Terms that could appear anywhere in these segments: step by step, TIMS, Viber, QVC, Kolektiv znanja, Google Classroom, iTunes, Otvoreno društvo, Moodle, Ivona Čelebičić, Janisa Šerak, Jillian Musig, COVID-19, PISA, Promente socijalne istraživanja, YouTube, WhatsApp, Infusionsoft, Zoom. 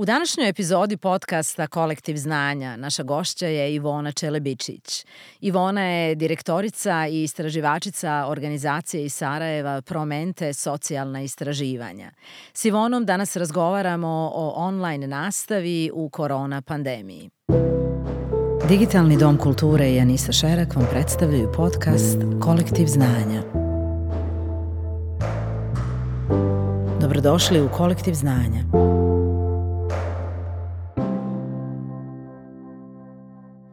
U današnjoj epizodi podcasta Kolektiv znanja naša gošća je Ivona Čelebičić. Ivona je direktorica i istraživačica organizacije iz Sarajeva Promente socijalna istraživanja. S Ivonom danas razgovaramo o online nastavi u korona pandemiji. Digitalni dom kulture i Janisa Šerak vam predstavljaju podcast Kolektiv znanja. Dobrodošli u Kolektiv znanja.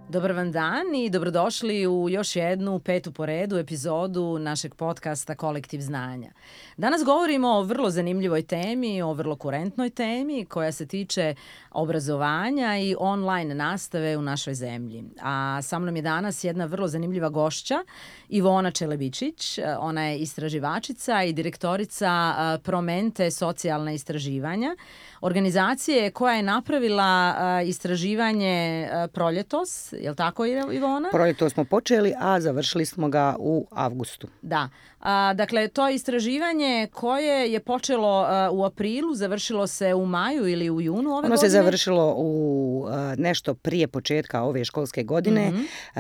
Dobar vam dan i dobrodošli u još jednu petu po redu epizodu našeg podcasta Kolektiv znanja. Danas govorimo o vrlo zanimljivoj temi, o vrlo kurentnoj temi koja se tiče obrazovanja i online nastave u našoj zemlji. A sa mnom je danas jedna vrlo zanimljiva gošća, Ivona Čelebičić. Ona je istraživačica i direktorica Promente socijalne istraživanja, organizacije koja je napravila istraživanje Proljetos, je li tako, Ivona? Proljetos smo počeli, a završili smo ga u avgustu. Da. Dakle, to je istraživanje koje je počelo u aprilu, završilo se u maju ili u junu ove godine? Ono se završilo u nešto prije početka ove školske godine,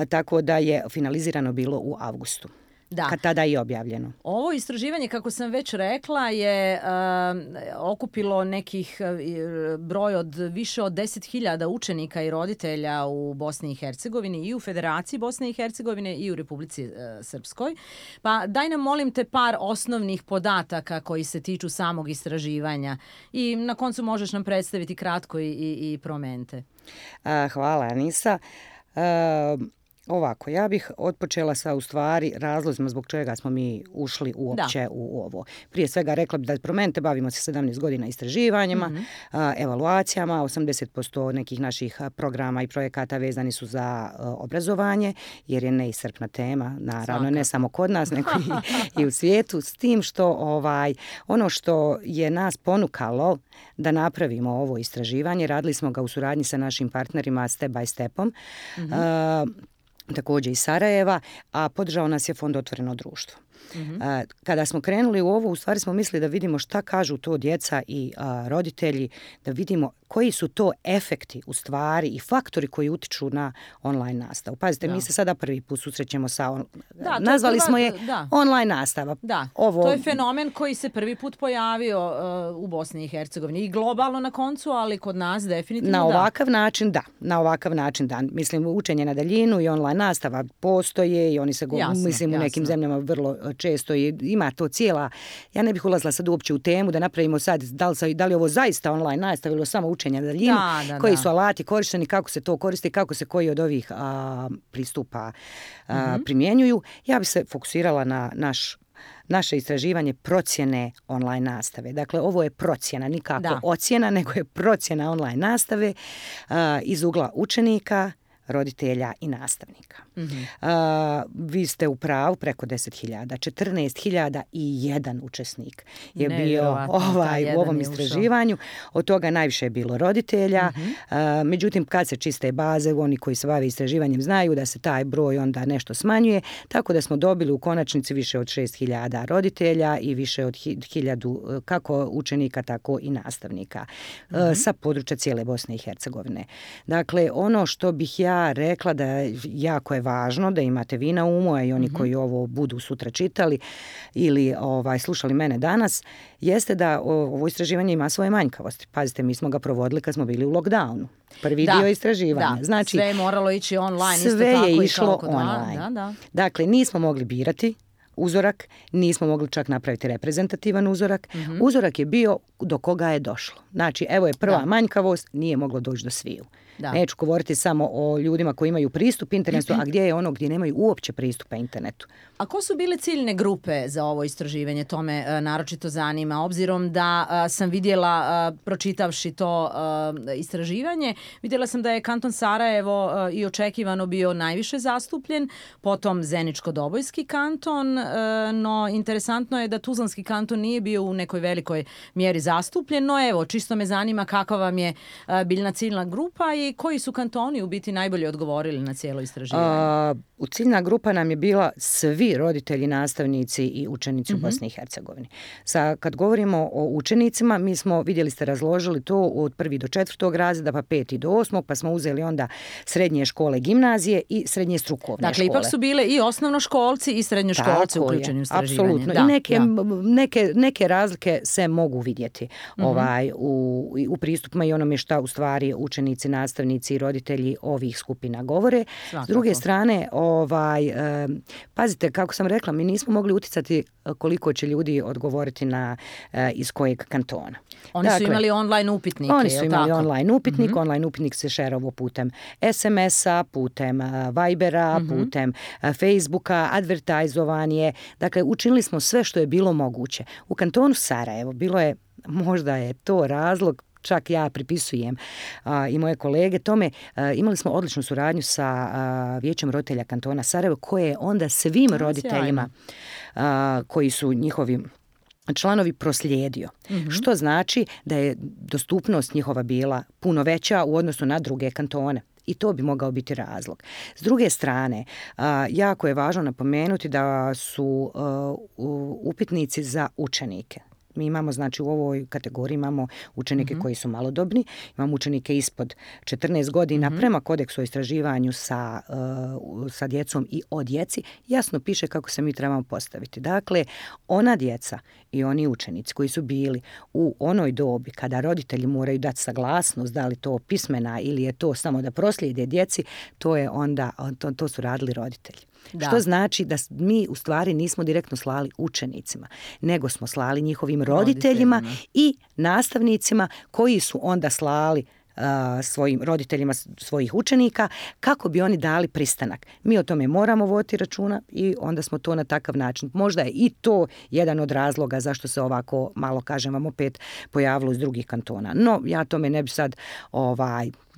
tako da je finalizirano bilo u avgustu. Da. Kad tada je objavljeno. Ovo istraživanje, kako sam već rekla, je okupilo nekih broj od više od 10.000 učenika i roditelja u Bosni i Hercegovini i u Federaciji Bosne i Hercegovine i u Republici Srpskoj. Pa daj nam molim te par osnovnih podataka koji se tiču samog istraživanja i na koncu možeš nam predstaviti kratko i Promente. Hvala, Anisa. Ovako, ja bih otpočela sa u stvari razlozima zbog čega smo mi ušli uopće u ovo. Prije svega rekla bih da Promente bavimo se 17 godina istraživanjima, evaluacijama, 80% nekih naših programa i projekata vezani su za obrazovanje, jer je neiscrpna tema, naravno ne samo kod nas, nego i u svijetu, s tim što ono što je nas ponukalo da napravimo ovo istraživanje, radili smo ga u suradnji sa našim partnerima Step by Stepom, također iz Sarajeva, a podržao nas je fond Otvoreno društvo. Kada smo krenuli u ovo, u stvari smo mislili da vidimo šta kažu to djeca i roditelji, da vidimo koji su to efekti u stvari i faktori koji utiču na online nastavu. Pazite, mi se sada prvi put susrećemo sa nazvali smo je online nastava. Da, to je fenomen koji se prvi put pojavio u Bosni i Hercegovini i globalno na koncu, ali kod nas definitivno Na ovakav način da. Mislim, učenje na daljinu i online nastava postoje i oni se u nekim zemljama vrlo često i ima to cijela. Ja ne bih ulazila sad uopće u temu da napravimo sad da li ovo zaista online nastava ili samo učenja na daljinu, koji su alati korišteni, kako se to koristi, kako se koji od ovih pristupa primjenjuju. Ja bih se fokusirala na naše istraživanje procjene online nastave. Dakle, ovo je procjena, nikako ocjena, nego je procjena online nastave iz ugla učenika, roditelja i nastavnika. Vi ste u pravu, preko 10.000, 14.000 i jedan učesnik je bio u ovom istraživanju. Od toga najviše je bilo roditelja. Međutim, kad se čiste baze, oni koji se bave istraživanjem znaju da se taj broj onda nešto smanjuje, tako da smo dobili u konačnici više od 6.000 roditelja i više od 1.000 kako učenika, tako i nastavnika sa područja cijele Bosne i Hercegovine. Dakle, ono što bih ja rekla da je jako je važno da imate vi na umu, a i oni koji ovo budu sutra čitali ili slušali mene danas, jeste da ovo istraživanje ima svoje manjkavosti. Pazite, mi smo ga provodili kad smo bili u lockdownu. Prvi dio istraživanja. Da, znači, sve je moralo ići online. Sve isto tako je išlo online. Dakle, nismo mogli birati uzorak, nismo mogli čak napraviti reprezentativan uzorak. Uzorak je bio do koga je došlo. Znači, evo je prva manjkavost, nije moglo doći do sviju. Neću govoriti samo o ljudima koji imaju pristup internetu, a gdje je ono gdje nemaju uopće pristupa internetu. A ko su bile ciljne grupe za ovo istraživanje? To me naročito zanima, obzirom da sam vidjela, pročitavši to istraživanje, vidjela sam da je kanton Sarajevo i očekivano bio najviše zastupljen, potom Zeničko-Dobojski kanton, no interesantno je da Tuzlanski kanton nije bio u nekoj velikoj mjeri zastupljen, no evo, čisto me zanima kakva vam je biljna ciljna grupa i koji su kantoni u biti najbolje odgovorili na cijelo istraživanje? U ciljna grupa nam je bila svi roditelji, nastavnici i učenici u Bosni i Hercegovini. Kad govorimo o učenicima, mi smo, vidjeli ste, razložili to od 1. do 4. razreda, pa 5. do 8, pa smo uzeli onda srednje škole, gimnazije i srednje strukovne škole. Dakle, ipak su bile i osnovnoškolci i srednjoškolci uključeni u istraživanje. Apsolutno. I neke razlike se mogu vidjeti u pristupima i onome šta u stvari učenici, nastavnici i roditelji ovih skupina govore. S druge strane, pazite, kako sam rekla, mi nismo mogli uticati koliko će ljudi odgovoriti na iz kojeg kantona. Oni su imali online upitnik. Oni su imali online upitnik. Online upitnik se šerovo putem SMS-a, putem Vibera, putem Facebooka, advertizovanje. Dakle, učinili smo sve što je bilo moguće. U kantonu Sarajevo bilo je, možda je to razlog, čak ja pripisujem i moje kolege tome, imali smo odličnu suradnju sa Vijećem roditelja kantona Sarajevo, koje je onda svim roditeljima koji su njihovi članovi proslijedio. Što znači da je dostupnost njihova bila puno veća u odnosu na druge kantone. I to bi mogao biti razlog. S druge strane, jako je važno napomenuti da su upitnici za učenike. Mi imamo, znači, u ovoj kategoriji imamo učenike koji su malodobni, imamo učenike ispod 14 godina prema kodeksu o istraživanju sa djecom i o djeci. Jasno piše kako se mi trebamo postaviti. Dakle, ona djeca i oni učenici koji su bili u onoj dobi kada roditelji moraju dati saglasnost, da li to pismena ili je to samo da proslijede djeci, to su radili roditelji. Što znači da mi u stvari nismo direktno slali učenicima, nego smo slali njihovim roditeljima i nastavnicima koji su onda slali svojim roditeljima svojih učenika kako bi oni dali pristanak. Mi o tome moramo voditi računa i onda smo to na takav način. Možda je i to jedan od razloga zašto se ovako malo, kažem vam, opet pojavilo iz drugih kantona. No, ja tome ne bi sad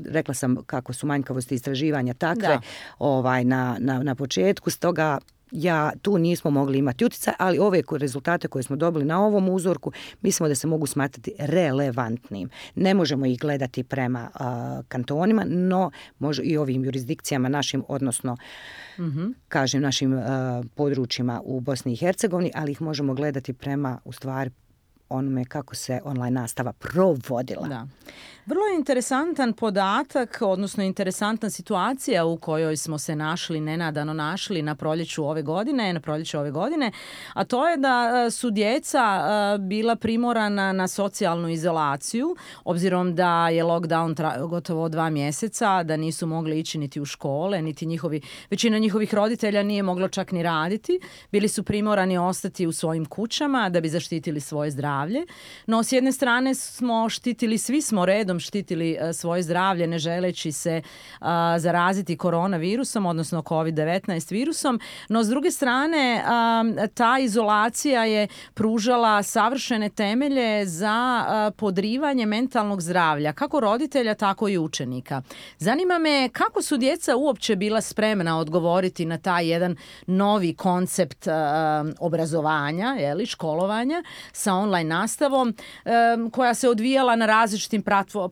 rekla sam kako su manjkavosti istraživanja takve na početku, stoga tu nismo mogli imati utjecaj, ali ove rezultate koje smo dobili na ovom uzorku mislimo da se mogu smatrati relevantnim. Ne možemo ih gledati prema kantonima, no i ovim jurisdikcijama našim, odnosno kažem našim područjima u Bosni i Hercegovini, ali ih možemo gledati prema u stvari onome kako se online nastava provodila. Da. Vrlo je interesantan podatak, odnosno interesantna situacija u kojoj smo se nenadano našli na proljeću ove godine, a to je da su djeca bila primorana na socijalnu izolaciju, obzirom da je lockdown trajao gotovo 2 mjeseca, da nisu mogli ići niti u škole, niti većina njihovih roditelja nije moglo čak ni raditi. Bili su primorani ostati u svojim kućama da bi zaštitili svoje zdravlje. No, s jedne strane svi smo redom štitili svoje zdravlje, ne želeći se zaraziti koronavirusom, odnosno COVID-19 virusom, no s druge strane ta izolacija je pružala savršene temelje za podrivanje mentalnog zdravlja, kako roditelja, tako i učenika. Zanima me kako su djeca uopće bila spremna odgovoriti na taj jedan novi koncept obrazovanja, školovanja sa online nastavom koja se odvijala na različitim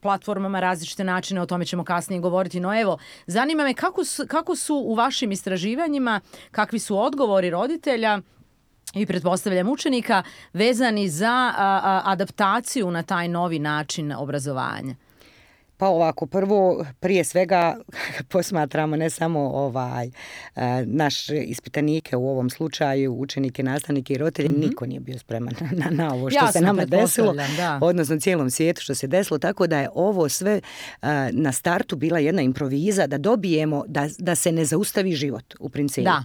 platformama, različite načine, o tome ćemo kasnije govoriti. No evo, zanima me kako su u vašim istraživanjima, kakvi su odgovori roditelja i pretpostavljam učenika vezani za adaptaciju na taj novi način obrazovanja? Pa ovako, prvo, prije svega posmatramo ne samo naše ispitanike u ovom slučaju, učenike, nastavnike i roditelje, niko nije bio spreman na ovo što se nama desilo, odnosno cijelom svijetu što se desilo, tako da je ovo sve na startu bila jedna improviza da dobijemo, da se ne zaustavi život u principu. Da.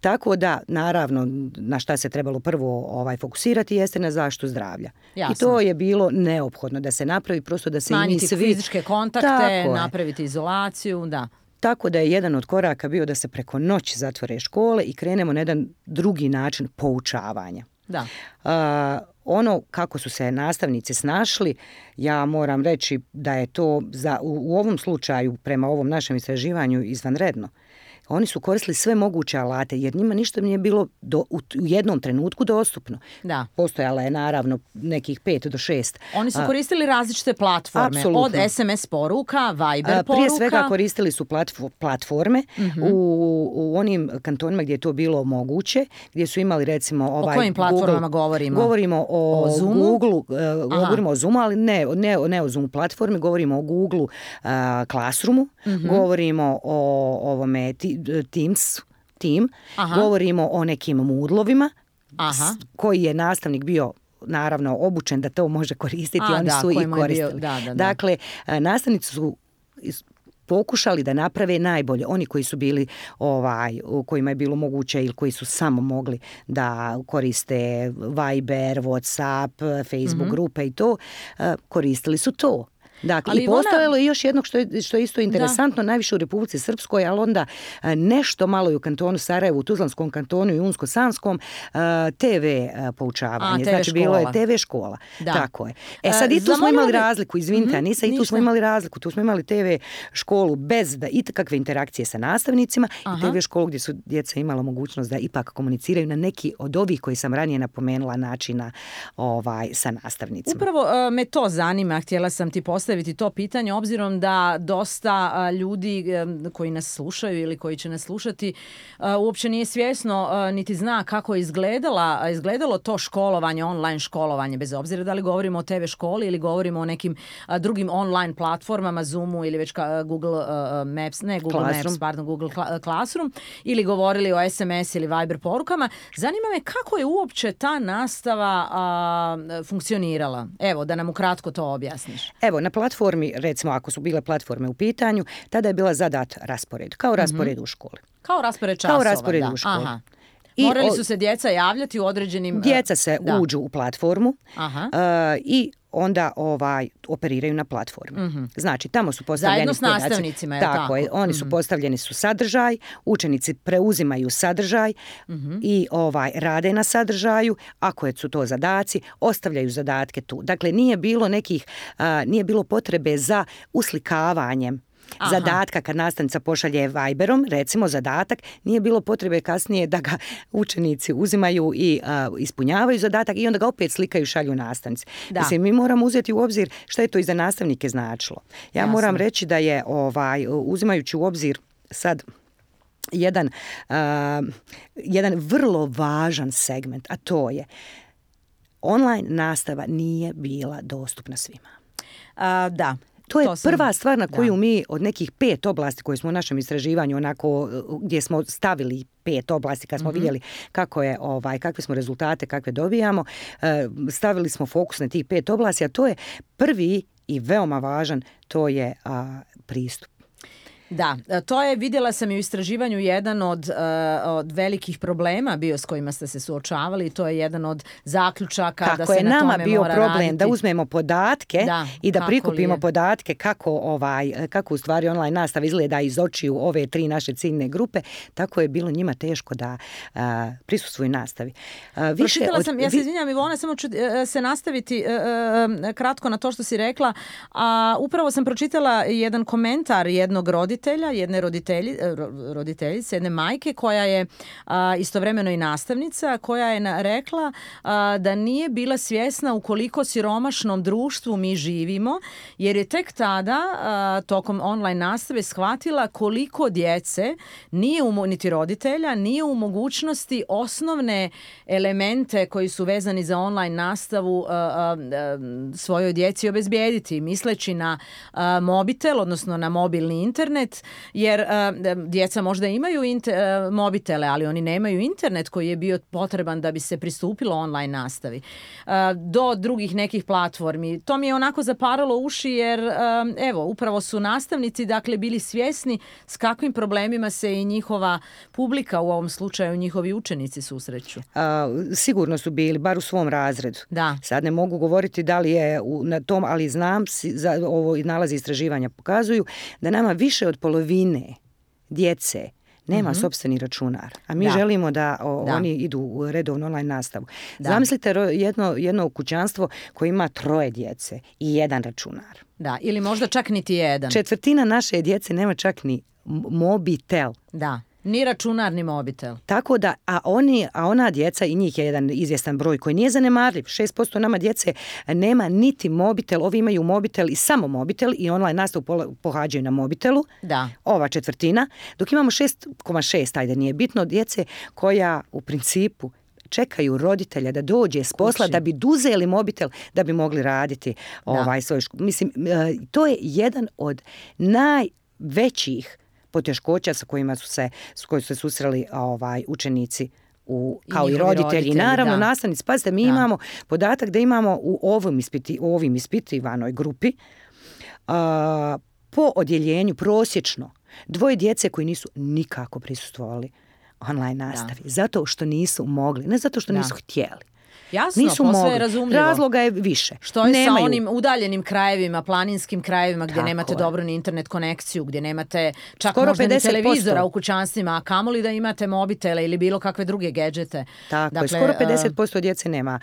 Tako da, naravno, na šta se trebalo prvo fokusirati jeste na zaštitu zdravlja. Jasno. I to je bilo neophodno da se napravi, prosto da se i svi kontakte, napraviti izolaciju, da. Tako da je jedan od koraka bio da se preko noći zatvore škole i krenemo na jedan drugi način poučavanja. Da. Ono kako su se nastavnici snašli, ja moram reći da je to u ovom slučaju, prema ovom našem istraživanju, izvanredno. Oni su koristili sve moguće alate jer njima ništa nije bilo u jednom trenutku dostupno. Da. Postojala je naravno nekih 5 do 6. Oni su koristili različite platforme. Apsolutno. Od SMS poruka, Viber poruka. Prije svega koristili su platforme u onim kantonima gdje je to bilo moguće, gdje su imali recimo o kojim platformama govorimo? Govorimo o Zoomu? Google, govorimo o Zoomu, ali ne o Zoom platformi, govorimo o Google Classroomu, govorimo o ovome Teams, govorimo o nekim Moodlovima koji je nastavnik bio naravno obučen da to može koristiti, oni su i koristili. Dakle, nastavnici su pokušali da naprave najbolje, oni koji su bili kojima je bilo moguće ili koji su samo mogli da koriste Viber, WhatsApp, Facebook grupe i to, koristili su to. Dakle, ali i postojalo je još jedno što je isto interesantno, najviše u Republici Srpskoj, ali onda nešto malo i u kantonu Sarajevu, u Tuzlanskom kantonu i Unsko-Sanskom, TV poučavanje. Znači, škola. Bilo je TV škola. Da. Tako je. Sad i tu smo imali razliku, izvinite, Anisa, i tu smo imali razliku. Tu smo imali TV školu bez da ikakve interakcije sa nastavnicima i TV školu gdje su djeca imala mogućnost da ipak komuniciraju na neki od ovih koji sam ranije napomenula načina sa nastavnicima. Upravo me to zanima, htjela sam ti postaviti to pitanje, obzirom da dosta ljudi koji nas slušaju ili koji će nas slušati uopće nije svjesno niti zna kako je izgledalo to školovanje, online školovanje, bez obzira da li govorimo o TV školi ili govorimo o nekim drugim online platformama, Zoomu ili već Google Maps, Google Classroom, ili govorili o SMS ili Viber porukama. Zanima me kako je uopće ta nastava funkcionirala. Evo, da nam ukratko to objasniš. Evo, na platformi, recimo ako su bile platforme u pitanju, tada je bila zadat raspored, kao raspored u školi. Kao raspored časova, da. Kao raspored u školi. Aha. Morali su se djeca javljati u određenim... Djeca se uđu u platformu i onda operiraju na platformi. Znači, tamo su postavljeni... Zajedno s nastavnicima, je li tako? Tako je, oni su postavljeni su sadržaj, učenici preuzimaju sadržaj i rade na sadržaju, ako su to zadaci, ostavljaju zadatke tu. Dakle, nije bilo potrebe za uslikavanjem zadatka kad nastavnica pošalje Viberom, recimo zadatak, nije bilo potrebe kasnije da ga učenici uzimaju i ispunjavaju zadatak i onda ga opet slikaju, šalju nastavnici. Mislim, mi moramo uzeti u obzir šta je to i za nastavnike značilo. Ja moram reći da je uzimajući u obzir sad jedan vrlo važan segment, a to je online nastava nije bila dostupna svima. Da. To je prva stvar na koju mi od nekih 5 oblasti koje smo u našem istraživanju onako gdje smo stavili 5 oblasti kad smo vidjeli kakve smo rezultate, kakve dobijamo, stavili smo fokus na tih 5 oblasti, a to je prvi i veoma važan, to je pristup. Da, to je, vidjela sam i u istraživanju, jedan od velikih problema bio s kojima ste se suočavali, to je jedan od zaključaka kako da se na tome mora raditi. Kako je nama bio problem da uzmemo podatke i da prikupimo podatke kako u stvari online nastava izgleda iz očiju ove 3 naše ciljne grupe, tako je bilo njima teško da prisustvuju nastavi. Pročitala sam, ja se izvinjam Ivona, samo ću se nastaviti kratko na to što si rekla. Upravo sam pročitala jedan komentar jednog roditelja, jedne roditeljice, jedne majke koja je istovremeno i nastavnica, koja je rekla da nije bila svjesna u koliko siromašnom društvu mi živimo, jer je tek tada tokom online nastave shvatila koliko djece, niti roditelja, nije u mogućnosti osnovne elemente koji su vezani za online nastavu svojoj djeci obezbijediti, misleći na mobitel, odnosno na mobilni internet, jer djeca možda imaju mobitele, ali oni nemaju internet koji je bio potreban da bi se pristupilo online nastavi. Do drugih nekih platformi. To mi je onako zaparalo uši jer evo, upravo su nastavnici dakle bili svjesni s kakvim problemima se i njihova publika, u ovom slučaju njihovi učenici, susreću. Sigurno su bili, bar u svom razredu. Da. Sad ne mogu govoriti da li je na tom, ali znam, ovo nalazi istraživanja pokazuju, da nama više od polovine djece nema sopstveni računar, a mi želimo da oni idu u redovnu online nastavu. Zamislite jedno kućanstvo koje ima 3 djece i 1 računar. Da, ili možda čak niti 1. Četvrtina naše djece nema čak ni mobitel. Da. Ni računar, ni mobitel. Tako da, ona djeca, i njih je jedan izvjestan broj koji nije zanemarljiv, 6% nama djece nema niti mobitel, ovi imaju mobitel i samo mobitel i online nastavu pohađaju na mobitelu, da. Ova četvrtina, dok imamo 6,6, ajde nije bitno, djece koja u principu čekaju roditelja da dođe s posla da bi duzeli mobitel da bi mogli raditi svoj školu. Mislim, to je jedan od najvećih poteškoća s kojima su se susreli učenici kao i roditelji. I naravno nastavnici, pazite, mi imamo podatak da imamo u ovim ispitivanoj grupi po odjeljenju prosječno 2 djece koji nisu nikako prisustvovali online nastavi. Da. Zato što nisu mogli, ne zato što nisu htjeli. Jasno, nisu mogli. Razumljivo. Razloga je više. Što je sa onim udaljenim krajevima, planinskim krajevima gdje nemate dobru ni internet konekciju, gdje nemate čak skoro možda ni televizora u kućanstvima, a kamoli da imate mobitele ili bilo kakve druge gadžete. Tako je, skoro 50% djece nema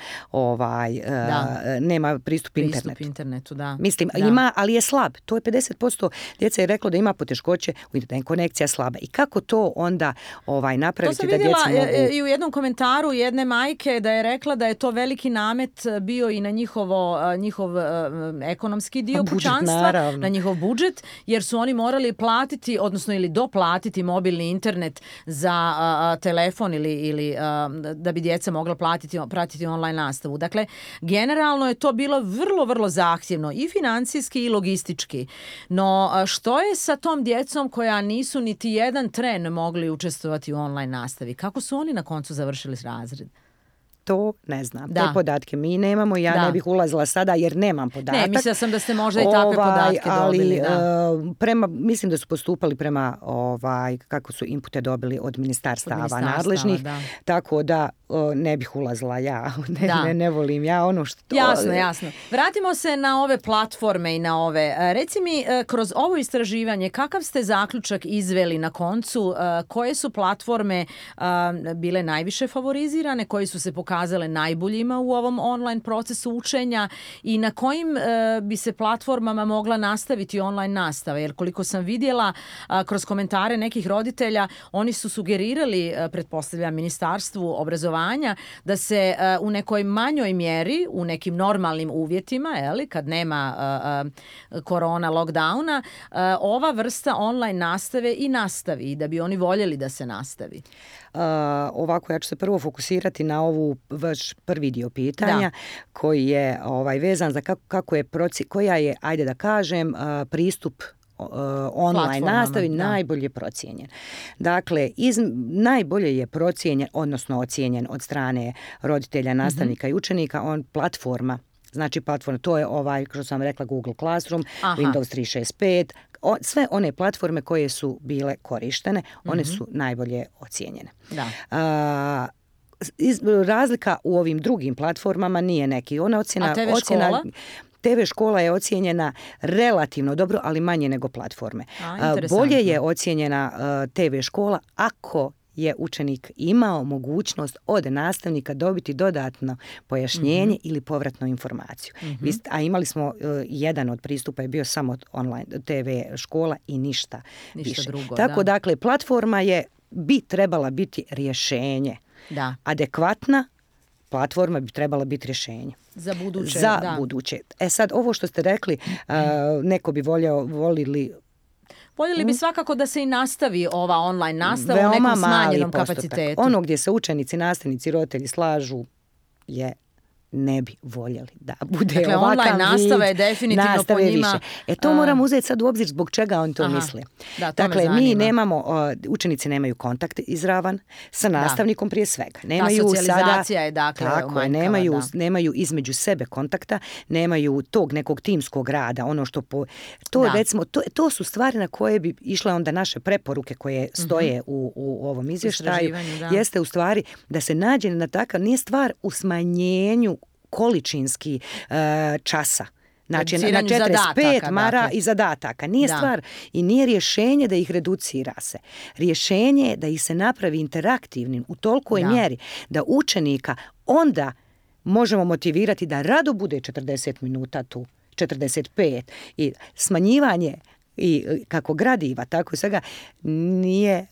nema pristup internetu. Da. Mislim, ima, ali je slab. To je 50% djece je reklo da ima poteškoće u internet konekcija slaba. I kako to onda napraviti da djeca mogu... To sam vidjela i u jednom komentaru jedne majke da je rekla da je to veliki namet bio i na njihov ekonomski dio kućanstva, na njihov budžet, jer su oni morali platiti, odnosno ili doplatiti mobilni internet za telefon ili da bi djeca mogla pratiti online nastavu. Dakle, generalno je to bilo vrlo, vrlo zahtjevno i financijski i logistički. No, što je sa tom djecom koja nisu niti jedan tren mogli učestvovati u online nastavi? Kako su oni na koncu završili razred? To ne znam. Te podatke mi nemamo. Ja ne bih ulazila sada jer nemam podatak. Ne, mislila sam da ste možda i takve podatke dobili. Mislim da su postupali prema kako su inpute dobili od ministarstava nadležnih. Da. Tako da ne bih ulazila ja. Ne volim ja ono što... Jasno. Vratimo se na ove platforme i na ove. Reci mi, kroz ovo istraživanje, kakav ste zaključak izveli na koncu? Koje su platforme bile najviše favorizirane? Koji su se pokazale najboljima u ovom online procesu učenja i na kojim bi se platformama mogla nastaviti online nastava? Jer koliko sam vidjela kroz komentare nekih roditelja, oni su sugerirali, pretpostavljam, Ministarstvu obrazovanja da se u nekoj manjoj mjeri, u nekim normalnim uvjetima, kad nema korona, lockdowna, ova vrsta online nastave i nastavi, da bi oni voljeli da se nastavi. Ja ću se prvo fokusirati na ovu vaš prvi dio pitanja koji je vezan za kako je koja je, ajde da kažem, pristup online nastavi najbolje procijenjen. Dakle, najbolje je procijenjen, odnosno ocijenjen od strane roditelja, nastavnika i učenika, platforma. Znači platforma, to je što sam rekla, Google Classroom, Windows 365, sve one platforme koje su bile korištene, one su najbolje ocijenjene. Da. Razlika u ovim drugim platformama nije neki. Ona ocjena, a TV škola? TV škola je ocijenjena relativno dobro, ali manje nego platforme. Bolje je ocijenjena TV škola ako je učenik imao mogućnost od nastavnika dobiti dodatno pojašnjenje ili povratnu informaciju. A imali smo jedan od pristupa je bio samo online TV škola i ništa više. Drugo, tako dakle, platforma bi trebala biti rješenje. Da. Adekvatna platforma bi trebala biti rješenje. Za buduće. E sad, ovo što ste rekli, neko bi volili... Voljeli bi svakako da se i nastavi ova online nastava u nekom smanjenom kapacitetu. Ono gdje se učenici, nastavnici, roditelji slažu je ne bi voljeli da bude ovakav vid. Dakle, online nastava je definitivno po njima više. To moram uzeti sad u obzir zbog čega oni to misle. Dakle, mi nemamo, učenici nemaju kontakt izravan sa nastavnikom prije svega. Nemaju socijalizacija je dakle umanjkava. Nemaju između sebe kontakta, nemaju tog nekog timskog rada. To su stvari na koje bi išle onda naše preporuke koje stoje u ovom izvještaju. Jeste u stvari da se nađe na takav, nije stvar u smanjenju količinski časa. Znači, na 45 mara i zadataka. Nije stvar i nije rješenje da ih reducira se. Rješenje je da ih se napravi interaktivnim u tolikoj mjeri da učenika onda možemo motivirati da rado bude 40 minuta tu, 45. I smanjivanje i kako gradiva, tako i svega, nije...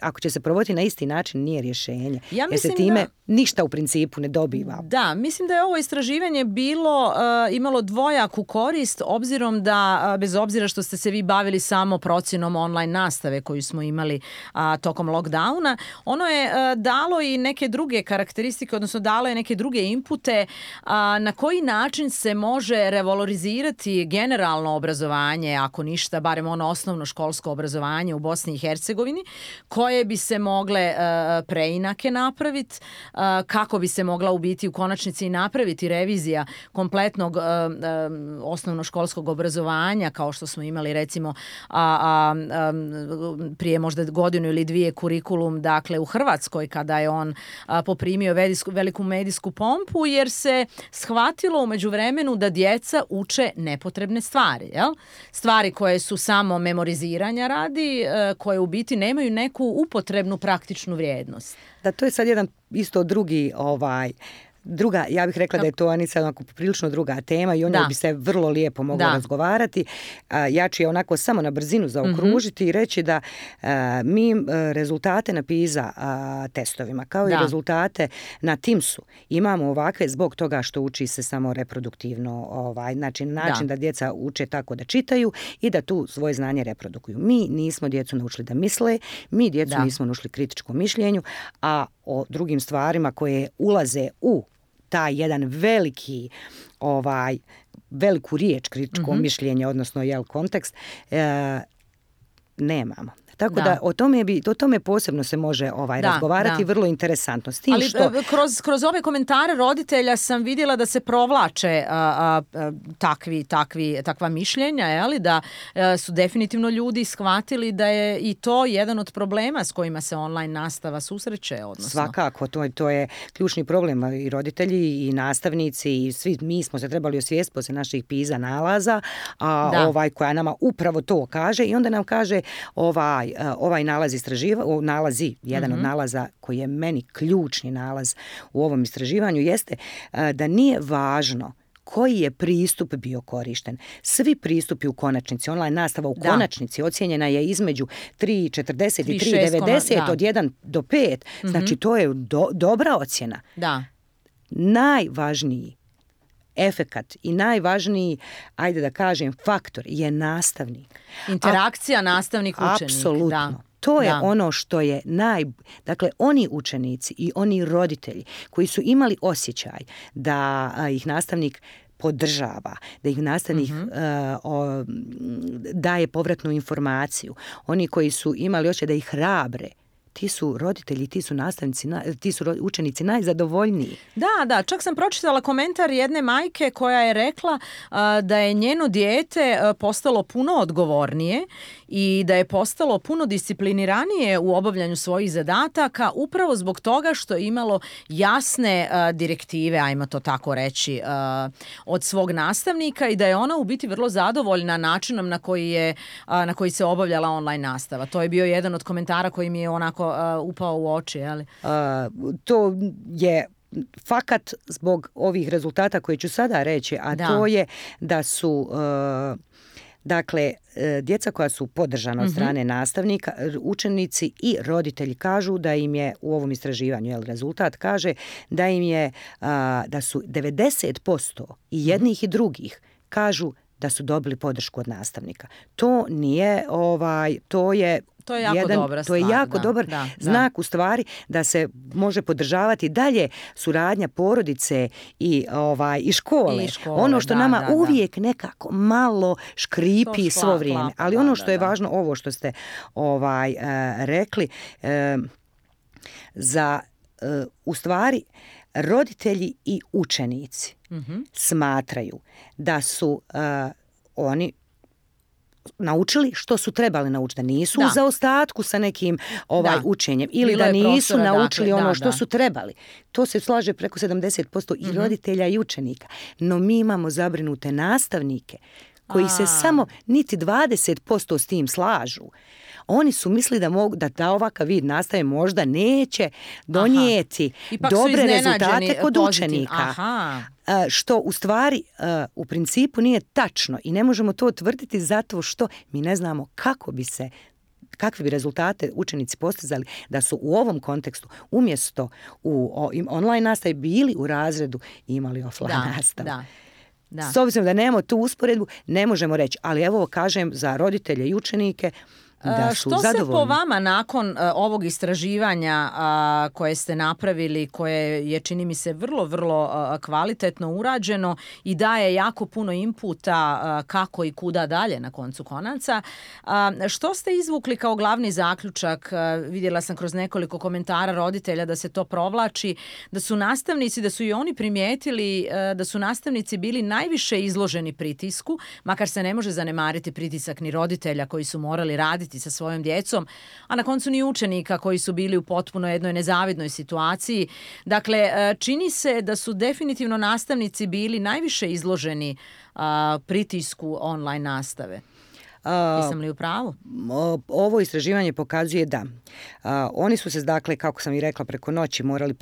ako će se provoditi na isti način, nije rješenje. Ja jer se time ništa u principu ne dobiva. Da, mislim da je ovo istraživanje bilo, imalo dvojaku korist, obzirom da, bez obzira što ste se vi bavili samo procjenom online nastave koju smo imali tokom lockdowna, ono je dalo i neke druge karakteristike, odnosno dalo je neke druge inpute na koji način se može revalorizirati generalno obrazovanje, ako ništa, barem ono osnovno školsko obrazovanje u Bosni i Hercegovini, koje bi se mogle preinake napraviti, kako bi se mogla u biti u konačnici i napraviti revizija kompletnog osnovnoškolskog obrazovanja, kao što smo imali recimo prije možda godinu ili dvije kurikulum, dakle u Hrvatskoj, kada je on poprimio veliku medijsku pompu, jer se shvatilo u međuvremenu da djeca uče nepotrebne stvari, jel? Stvari koje su samo memoriziranja radi, koje u biti nemaju neku upotrebnu praktičnu vrijednost. Da, to je sad jedan isto drugi druga, ja bih rekla da je to, Anica, onako prilično druga tema i o njoj bi se vrlo lijepo moglo razgovarati. Ja ću je onako samo na brzinu zaokružiti i reći da mi rezultate na PISA testovima, kao i rezultate na TIMS-u, imamo ovakve zbog toga što uči se samo reproduktivno, način da djeca uče tako da čitaju i da tu svoje znanje reprodukuju. Mi nismo djecu naučili da misle, mi djecu nismo naučili kritičkom mišljenju, a o drugim stvarima koje ulaze u taj jedan veliku riječ kritičko mišljenje, odnosno kontekst, nemamo. Tako da o tome posebno se može razgovarati, vrlo interesantno. S tim ali što... kroz ove komentare roditelja sam vidjela da se provlače takva mišljenja, da su definitivno ljudi shvatili da je i to jedan od problema s kojima se online nastava susreće. Odnosno... Svakako, to je ključni problem. I roditelji i nastavnici i svi mi smo se trebali osvijestiti poslije naših PISA nalaza, koja nama upravo to kaže i onda nam kaže ovaj nalaz istraživanja, jedan od nalaza koji je meni ključni nalaz u ovom istraživanju jeste da nije važno koji je pristup bio korišten. Svi pristupi u konačnici, online nastava u konačnici ocijenjena je između 3,40 i 3,90 od 1 do 5. Znači to je dobra ocjena. Da. Najvažniji efekat i najvažniji, faktor je nastavnik. Interakcija nastavnik-učenik. Apsolutno. Da. To je ono što je oni učenici i oni roditelji koji su imali osjećaj da ih nastavnik podržava, da ih nastavnik daje povratnu informaciju. Oni koji su imali osjećaj da ih hrabre. Ti su roditelji, ti su nastavnici, ti su učenici najzadovoljniji. Da, čak sam pročitala komentar jedne majke koja je rekla da je njeno dijete postalo puno odgovornije i da je postalo puno discipliniranije u obavljanju svojih zadataka upravo zbog toga što je imalo jasne direktive, ajmo to tako reći, od svog nastavnika i da je ona u biti vrlo zadovoljna načinom na koji se obavljala online nastava. To je bio jedan od komentara koji mi je onako upao u oči, jel? To je fakat zbog ovih rezultata koje ću sada reći, to je da su... djeca koja su podržana od strane nastavnika, učenici i roditelji kažu da im je u ovom istraživanju, rezultat kaže da im je da su 90% i jednih i drugih kažu da su dobili podršku od nastavnika. To nije To je jako dobar znak u stvari da se može podržavati dalje suradnja porodice i škole. Ono što nama uvijek nekako malo škripi svo vrijeme. Ali ono što je važno, ovo što ste rekli, u stvari roditelji i učenici smatraju da su oni naučili što su trebali naučiti, da nisu u zaostatku sa nekim učenjem ili da nisu naučili ono što su trebali. To se slaže preko 70% i roditelja i učenika. No mi imamo zabrinute nastavnike koji se samo niti 20% s tim slažu. Oni su mislili da ovakav vid nastave možda neće donijeti dobre rezultate kod učenika. Što u stvari u principu nije tačno i ne možemo to tvrditi zato što mi ne znamo kako bi se kakve bi rezultate učenici postizali da su u ovom kontekstu umjesto u online nastavi bili u razredu i imali offline nastavu. Da. S obzirom da nemamo tu usporedbu, ne možemo reći, ali evo kažem za roditelje i učenike da su zadovoljni. Što se po vama nakon ovog istraživanja koje ste napravili, koje je čini mi se vrlo, vrlo kvalitetno urađeno i daje jako puno inputa kako i kuda dalje na koncu konaca, što ste izvukli kao glavni zaključak? Vidjela sam kroz nekoliko komentara roditelja da se to provlači, da su nastavnici bili najviše izloženi pritisku, makar se ne može zanemariti pritisak ni roditelja koji su morali raditi sa svojom djecom, a na koncu ni učenika koji su bili u potpuno jednoj nezavidnoj situaciji. Dakle, čini se da su definitivno nastavnici bili najviše izloženi pritisku online nastave. Jesam li u pravu? Ovo istraživanje pokazuje da. Oni su se, dakle, kako sam i rekla, preko noći morali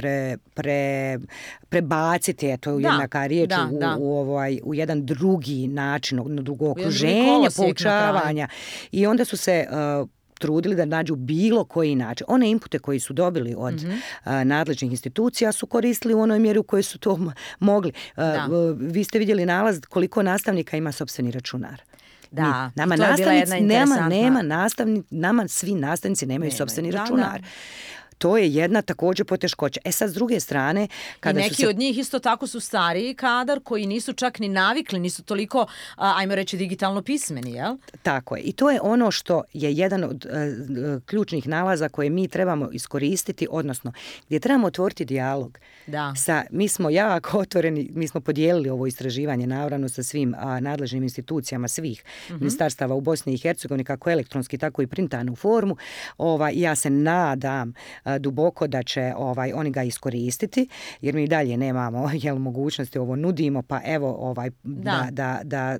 prebaciti, to je jednaka riječ, u jedan drugi način, drugo okruženje, poučavanja. I onda su se trudili da nađu bilo koji način. One inpute koji su dobili od nadležnih institucija su koristili u onoj mjeri u kojoj su to mogli. Vi ste vidjeli nalaz koliko nastavnika ima sopstveni računar. Da, nama to je bila jedna interesantna. Nama svi nastavnici nemaju sopstveni računar. To je jedna također poteškoća. Sad, s druge strane... Kada neki od njih isto tako su stariji kadar koji nisu čak ni navikli, nisu toliko, ajmo reći, digitalno pismeni, jel? Tako je. I to je ono što je jedan od ključnih nalaza koje mi trebamo iskoristiti, odnosno gdje trebamo otvoriti dijalog. Mi smo jako otvoreni, mi smo podijelili ovo istraživanje, naravno, sa svim nadležnim institucijama svih ministarstava u Bosni i Hercegovini, kako elektronski, tako i printanu formu. Ja se nadam duboko da će oni ga iskoristiti, jer mi dalje nemamo mogućnosti, ovo nudimo, pa evo da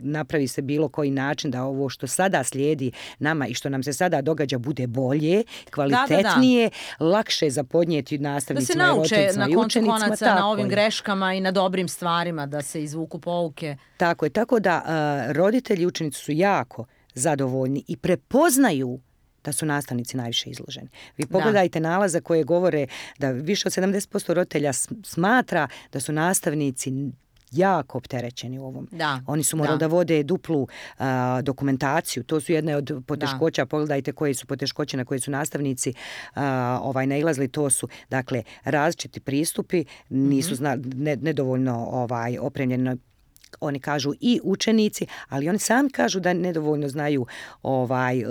napravi se bilo koji način da ovo što sada slijedi nama i što nam se sada događa bude bolje, kvalitetnije, lakše za podnijeti nastavnicima i roditeljima i učenicima. Da se nauče na koncu konaca na ovim greškama i na dobrim stvarima, da se izvuku pouke. Tako je, tako da roditelji i učenici su jako zadovoljni i prepoznaju da su nastavnici najviše izloženi. Vi pogledajte nalaze koje govore da više od 70% roditelja smatra da su nastavnici jako opterećeni u ovom. Oni su morali da vode duplu dokumentaciju. To su jedne od poteškoća. Pogledajte koje su poteškoće na koje su nastavnici nailazili. To su, dakle, različiti pristupi, nisu nedovoljno opremljeni, oni kažu, i učenici, ali oni sami kažu da nedovoljno znaju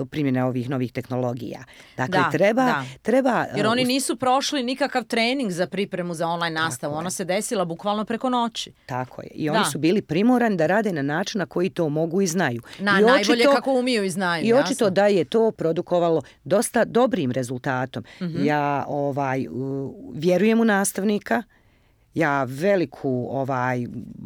primjene ovih novih tehnologija. Dakle, treba... Jer oni nisu prošli nikakav trening za pripremu za online nastavu. Ona se desila bukvalno preko noći. Tako je. I oni su bili primorani da rade na način na koji to mogu i znaju. Najbolje kako umiju i znaju. I očito da je to produkovalo dosta dobrim rezultatom. Ja vjerujem u nastavnika. Ja veliku,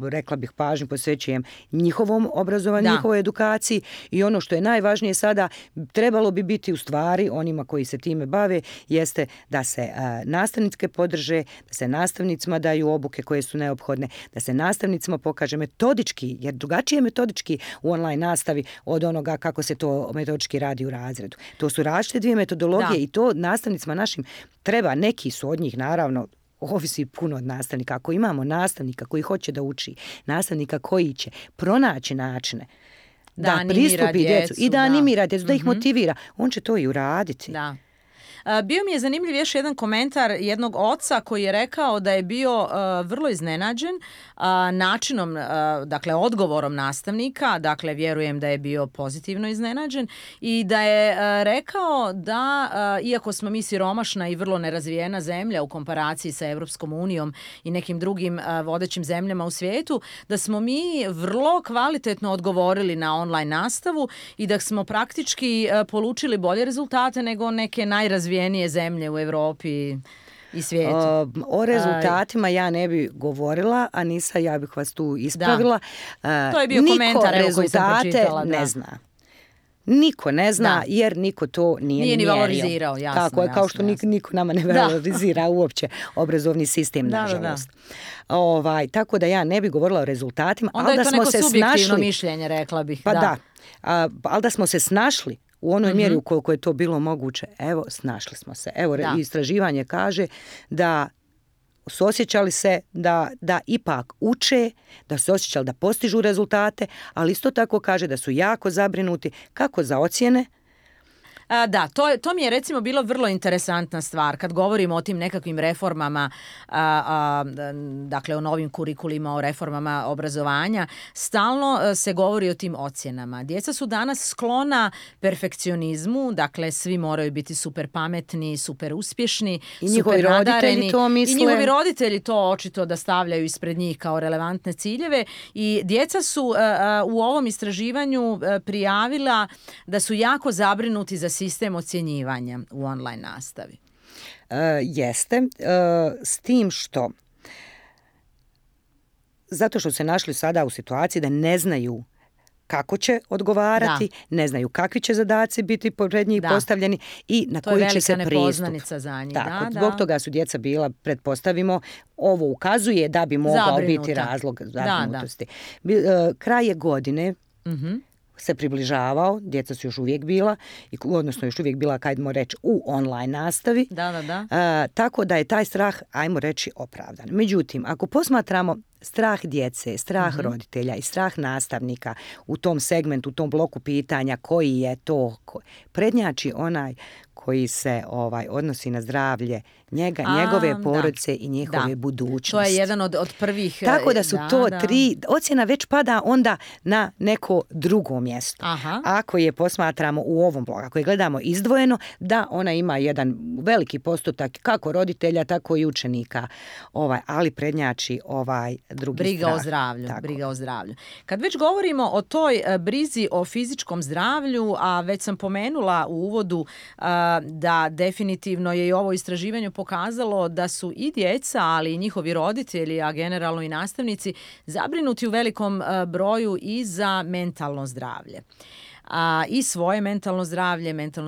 rekla bih, pažnju posvećujem njihovom obrazovanju, njihovoj edukaciji, i ono što je najvažnije sada, trebalo bi biti u stvari onima koji se time bave, jeste da se nastavnike podrže, da se nastavnicima daju obuke koje su neophodne, da se nastavnicima pokaže metodički, jer drugačije metodički u online nastavi od onoga kako se to metodički radi u razredu. To su različite dvije metodologije i to nastavnicima našim treba. Neki su od njih, naravno, ovisi puno od nastavnika. Ako imamo nastavnika koji hoće da uči, nastavnika koji će pronaći načine da pristupi djecu i da animira djecu, da ih motivira, on će to i uraditi. Bio mi je zanimljiv još jedan komentar jednog oca koji je rekao da je bio vrlo iznenađen načinom, dakle odgovorom nastavnika, dakle vjerujem da je bio pozitivno iznenađen, i da je rekao da iako smo mi siromašna i vrlo nerazvijena zemlja u komparaciji sa Evropskom unijom i nekim drugim vodećim zemljama u svijetu, da smo mi vrlo kvalitetno odgovorili na online nastavu i da smo praktički polučili bolje rezultate nego neke najrazvijenije zemlje u Evropi i svijetu. O rezultatima ja ne bih govorila, Anisa, ja bih vas tu ispravila. To je bio komentar koji sam pročitala. Niko rezultate ne zna. Niko ne zna, jer niko to nije ni valorizirao. Tako je, kao što niko nama ne valorizira uopće obrazovni sistem, nažalost. Tako da ja ne bih govorila o rezultatima. Onda je to neko subjektivno mišljenje, rekla bih. Pa da, ali da smo se snašli u onoj mjeri ukoliko je to bilo moguće. Evo, snašli smo se. Evo, istraživanje kaže da su osjećali se da ipak uče, da su osjećali da postižu rezultate, ali isto tako kaže da su jako zabrinuti kako za ocjene. Da, to mi je recimo bilo vrlo interesantna stvar kad govorimo o tim nekakvim reformama, dakle o novim kurikulima, o reformama obrazovanja, stalno se govori o tim ocjenama. Djeca su danas sklona perfekcionizmu, dakle svi moraju biti super pametni, super uspješni, super nadareni. I njihovi roditelji to očito da stavljaju ispred njih kao relevantne ciljeve i djeca su u ovom istraživanju prijavila da su jako zabrinuti za sistem ocjenjivanja u online nastavi. S tim što zato što se našli sada u situaciji da ne znaju kako će odgovarati, ne znaju kakvi će zadaci biti pred njih postavljeni i na to koji će se pristup. To je velika nepoznanica za njih. Zbog toga su djeca bila, pretpostavimo, ovo ukazuje da bi mogao biti razlog zabrinutosti. Kraj je godine se približavao, djeca su još uvijek bila, odnosno još uvijek bila, kajdemo reći, u online nastavi. Tako da je taj strah, ajmo reći, opravdan. Međutim, ako posmatramo strah djece, strah roditelja i strah nastavnika u tom segmentu, u tom bloku pitanja koji je to, prednjači onaj koji se odnosi na zdravlje njega, njegove porodice i njihove budućnosti. To je jedan od prvih. Tako da su tri, ocjena već pada onda na neko drugo mjesto. Ako je posmatramo u ovom blogu, ako je gledamo izdvojeno, da ona ima jedan veliki postotak kako roditelja, tako i učenika. Ali prednjači drugi strah. Briga o zdravlju. Kad već govorimo o toj brizi o fizičkom zdravlju, a već sam pomenula u uvodu da definitivno je i ovo istraživanje pokazalo da su i djeca, ali i njihovi roditelji, a generalno i nastavnici, zabrinuti u velikom broju i za mentalno zdravlje. I svoje mentalno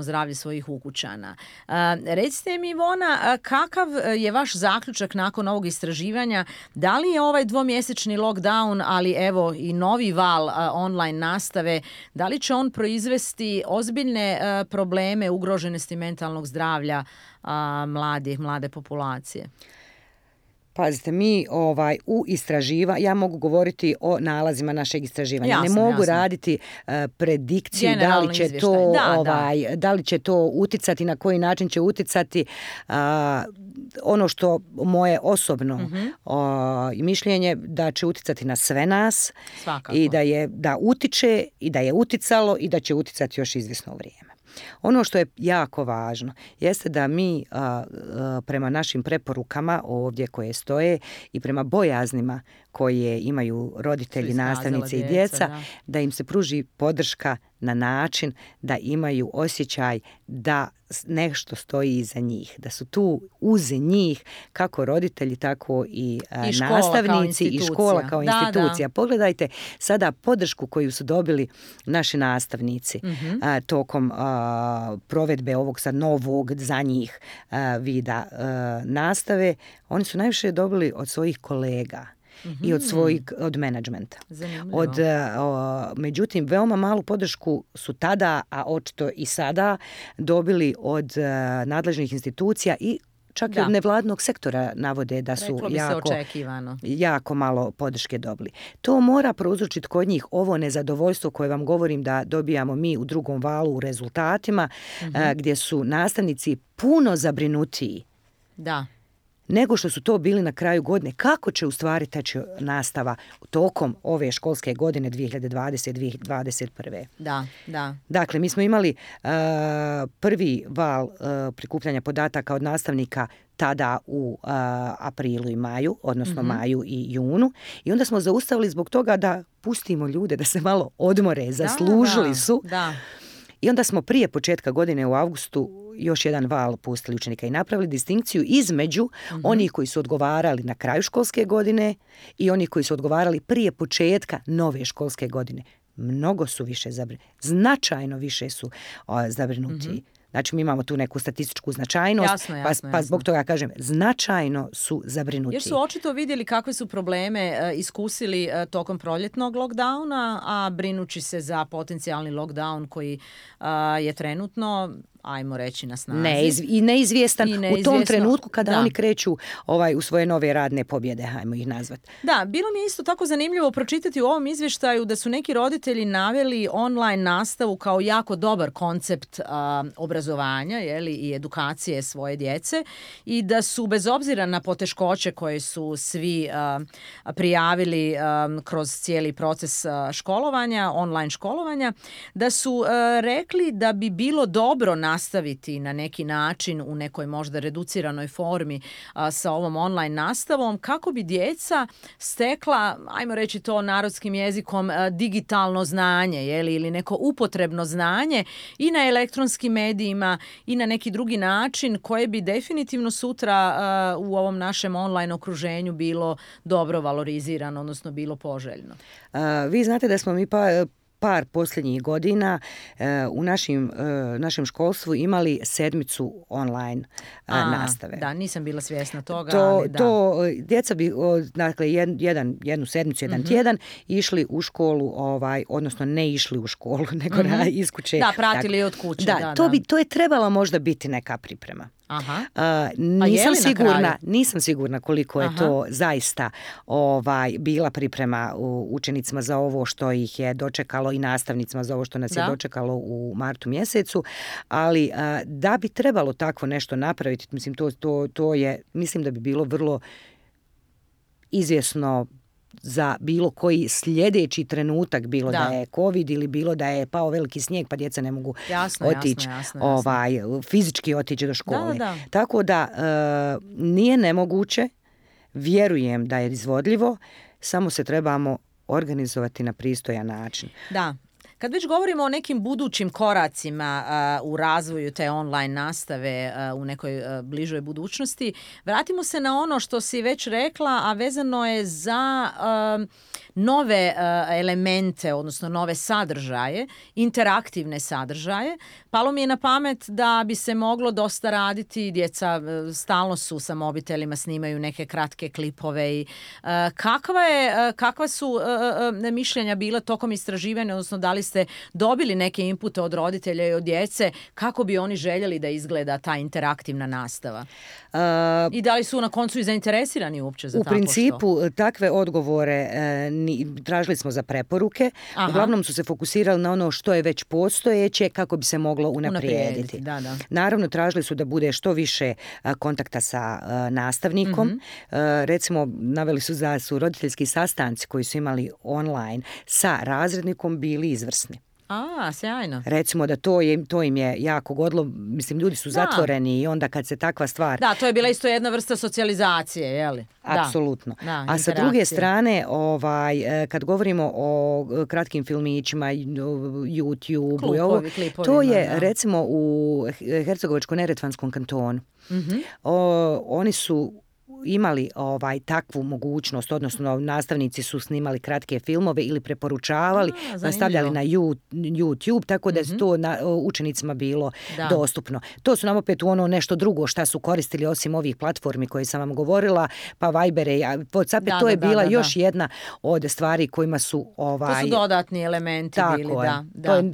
zdravlje svojih ukućana. Recite mi, Ivona, kakav je vaš zaključak nakon ovog istraživanja? Da li je ovaj dvomjesečni lockdown, ali evo i novi val online nastave, da li će on proizvesti ozbiljne probleme ugroženosti mentalnog zdravlja mlade populacije? Pazite, mi u istraživanju, ja mogu govoriti o nalazima našeg istraživanja. Ne mogu raditi predikciju da li će to uticati, na koji način će uticati. Ono što moje osobno mišljenje da će uticati na sve nas. Svakako. I da utiče i da je uticalo i da će uticati još izvjesno vrijeme. Ono što je jako važno jeste da mi prema našim preporukama ovdje koje stoje i prema bojaznima koje imaju roditelji, nastavnici i djeca, da im se pruži podrška na način da imaju osjećaj da nešto stoji iza njih, da su tu uz njih kako roditelji, tako i nastavnici i škola kao institucija. Pogledajte sada podršku koju su dobili naši nastavnici tokom provedbe ovog sad novog za njih vida nastave. Oni su najviše dobili od svojih kolega. I od menadžmenta. Međutim, veoma malu podršku su tada, a očito i sada, dobili od nadležnih institucija i čak i od nevladnog sektora navode da su jako malo podrške dobili. To mora prouzročiti kod njih ovo nezadovoljstvo koje vam govorim da dobijamo mi u drugom valu u rezultatima, gdje su nastavnici puno zabrinutiji. Nego što su to bili na kraju godine, kako će u stvari teći nastava tokom ove školske godine 2020-2021. Dakle, mi smo imali prvi val prikupljanja podataka od nastavnika tada u aprilu i maju, odnosno maju i junu. I onda smo zaustavili zbog toga da pustimo ljude da se malo odmore, zaslužili su. I onda smo prije početka godine u avgustu još jedan val pustili učenika i napravili distinkciju između onih koji su odgovarali na kraju školske godine i onih koji su odgovarali prije početka nove školske godine. Mnogo su više zabrinuti. Značajno više su zabrinuti. Znači, mi imamo tu neku statističku značajnost, jasno. Zbog toga kažem, značajno su zabrinuti. Jer su očito vidjeli kakve su probleme iskusili tokom proljetnog lockdowna, a brinući se za potencijalni lockdown koji je trenutno, ajmo reći, na snazi. Neizvjestan u tom trenutku kada oni kreću u svoje nove radne pobjede, ajmo ih nazvati. Da, bilo mi je isto tako zanimljivo pročitati u ovom izvještaju da su neki roditelji naveli online nastavu kao jako dobar koncept obrazovanja i edukacije svoje djece i da su, bez obzira na poteškoće koje su svi prijavili kroz cijeli proces školovanja, online školovanja, da su rekli da bi bilo dobro nastaviti na neki način u nekoj možda reduciranoj formi sa ovom online nastavom kako bi djeca stekla, ajmo reći to narodskim jezikom, digitalno znanje ili neko upotrebno znanje i na elektronskim medijima i na neki drugi način koje bi definitivno sutra u ovom našem online okruženju bilo dobro valorizirano, odnosno bilo poželjno. Vi znate da smo mi par posljednjih godina u našem školstvu imali sedmicu online nastave. Da, nisam bila svjesna toga. Djeca bi jednu sedmicu, tjedan išli u školu, odnosno ne išli u školu, nego iz kuće. Da, pratili je od kuće. To je trebala možda biti neka priprema. Nisam sigurna koliko je to zaista bila priprema učenicima za ovo što ih je dočekalo i nastavnicima za ovo što nas je dočekalo u martu mjesecu, ali da bi trebalo takvo nešto napraviti, mislim to je da bi bilo vrlo izvjesno za bilo koji sljedeći trenutak, bilo da je COVID ili bilo da je pao veliki snijeg pa djeca ne mogu otići, fizički otići do škole. Tako da nije nemoguće, vjerujem da je izvodljivo, samo se trebamo organizovati na pristojan način. Da. Kad već govorimo o nekim budućim koracima u razvoju te online nastave u nekoj bližoj budućnosti, vratimo se na ono što si već rekla, a vezano je za nove elemente, odnosno nove sadržaje, interaktivne sadržaje. Palo mi je na pamet da bi se moglo dosta raditi, djeca stalno su sa mobitelima, snimaju neke kratke klipove. I kakva su mišljenja bila tokom istraživanja, odnosno da li ste dobili neke inpute od roditelja i od djece, kako bi oni željeli da izgleda ta interaktivna nastava? I da li su na koncu i zainteresirani uopće za tako što? U principu, takve odgovore tražili smo za preporuke. Aha. Uglavnom su se fokusirali na ono što je već postojeće, kako bi se moglo unaprijediti. Naravno, tražili su da bude što više kontakta sa nastavnikom. Recimo, naveli su da su roditeljski sastanci koji su imali online sa razrednikom bili izvrsni. Sjajno. Recimo da to im je jako godilo. Mislim, ljudi su zatvoreni i onda kad se takva stvar... Da, to je bila isto jedna vrsta socijalizacije, je li? Apsolutno. A sa druge strane, kad govorimo o kratkim filmićima, YouTube, to je recimo u Hercegovačko-Neretvanskom kantonu. Oni su imali takvu mogućnost, odnosno nastavnici su snimali kratke filmove ili preporučavali, stavljali na YouTube, tako da je to učenicima bilo dostupno. To su nam opet ono nešto drugo šta su koristili osim ovih platformi koje sam vam govorila, pa Vibere, WhatsApp, to je bila još jedna od stvari kojima su... To su dodatni elementi bili,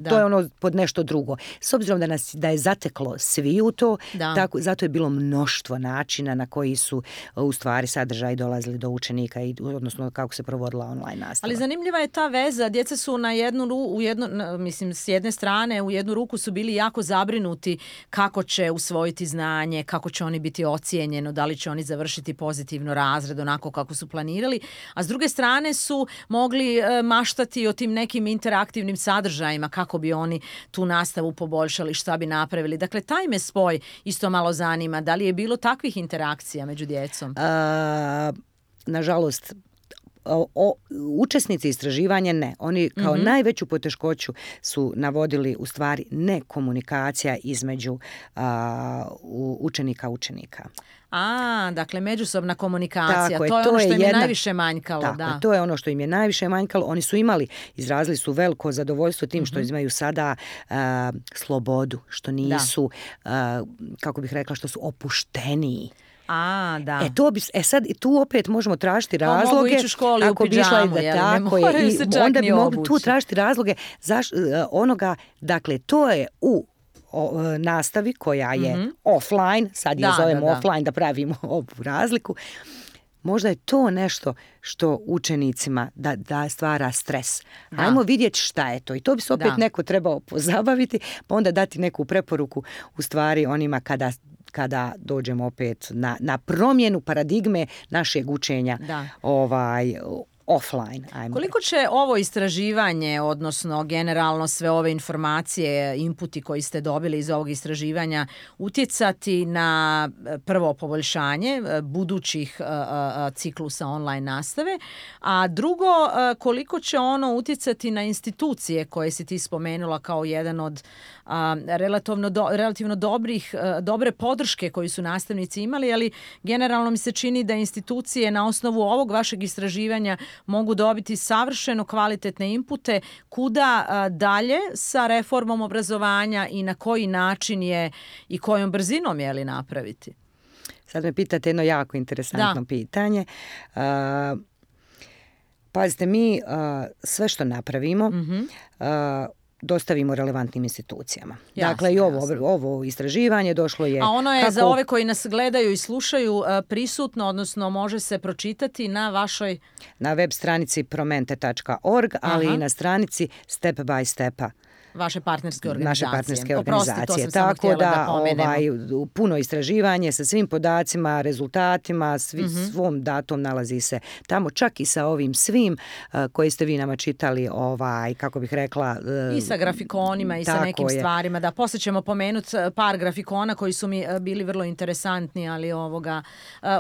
to je ono pod nešto drugo. S obzirom da je zateklo svi u to, zato je bilo mnoštvo načina na koji su u stvari sadržaj dolazili do učenika i odnosno kako se provodila online nastava. Ali zanimljiva je ta veza, djeca su s jedne strane u jednu ruku su bili jako zabrinuti kako će usvojiti znanje, kako će oni biti ocijenjeno, da li će oni završiti pozitivno razred onako kako su planirali, a s druge strane su mogli maštati o tim nekim interaktivnim sadržajima kako bi oni tu nastavu poboljšali, šta bi napravili. Dakle, taj me spoj isto malo zanima, da li je bilo takvih interakcija među djecom? Nažalost, učesnici istraživanja ne. Oni kao najveću poteškoću su navodili u stvari nekomunikacija između učenika. A, dakle, međusobna komunikacija. Tako, to je ono što im je najviše manjkalo. Tako, da. To je ono što im je najviše manjkalo. Oni su izrazili su veliko zadovoljstvo tim što imaju sada slobodu, što nisu, kako bih rekla, što su opušteniji. A, da. Sad tu opet možemo tražiti razloge. Mogu ići u školi ako u piđamu, ne moraju se čak ni obući. Onda bi mogli tu tražiti razloge onoga, dakle, to je u nastavi koja je offline, sad je zovemo offline da pravimo ovu razliku. Možda je to nešto što učenicima da stvara stres. Da. Ajmo vidjeti šta je to. I to bi se opet neko trebao pozabaviti, pa onda dati neku preporuku u stvari onima kada dođemo opet na promjenu paradigme našeg učenja offline. Koliko će ovo istraživanje, odnosno generalno sve ove informacije, inputi koji ste dobili iz ovog istraživanja, utjecati na prvo poboljšanje budućih ciklusa online nastave, a drugo koliko će ono utjecati na institucije koje si ti spomenula kao jedan od relativno dobre podrške koju su nastavnici imali, ali generalno mi se čini da institucije na osnovu ovog vašeg istraživanja mogu dobiti savršeno kvalitetne inpute kuda dalje sa reformom obrazovanja i na koji način je i kojom brzinom je li napraviti. Sad me pitate jedno jako interesantno pitanje. Pazite, mi sve što napravimo dostavimo relevantnim institucijama. Jasne, dakle, i ovo istraživanje došlo je... A ono je za ove koji nas gledaju i slušaju prisutno, odnosno može se pročitati na vašoj... Na web stranici promente.org, ali i na stranici step by stepa. Vaše partnerske organizacije. Naše partnerske organizacije. Oprosti, to sam samo htjela da pomenemo. Puno istraživanje sa svim podacima, rezultatima, svom datom nalazi se tamo, čak i sa ovim svim koji ste vi nama čitali, kako bih rekla... I sa grafikonima i sa nekim stvarima. Da, poslije ćemo pomenuti par grafikona koji su mi bili vrlo interesantni, ali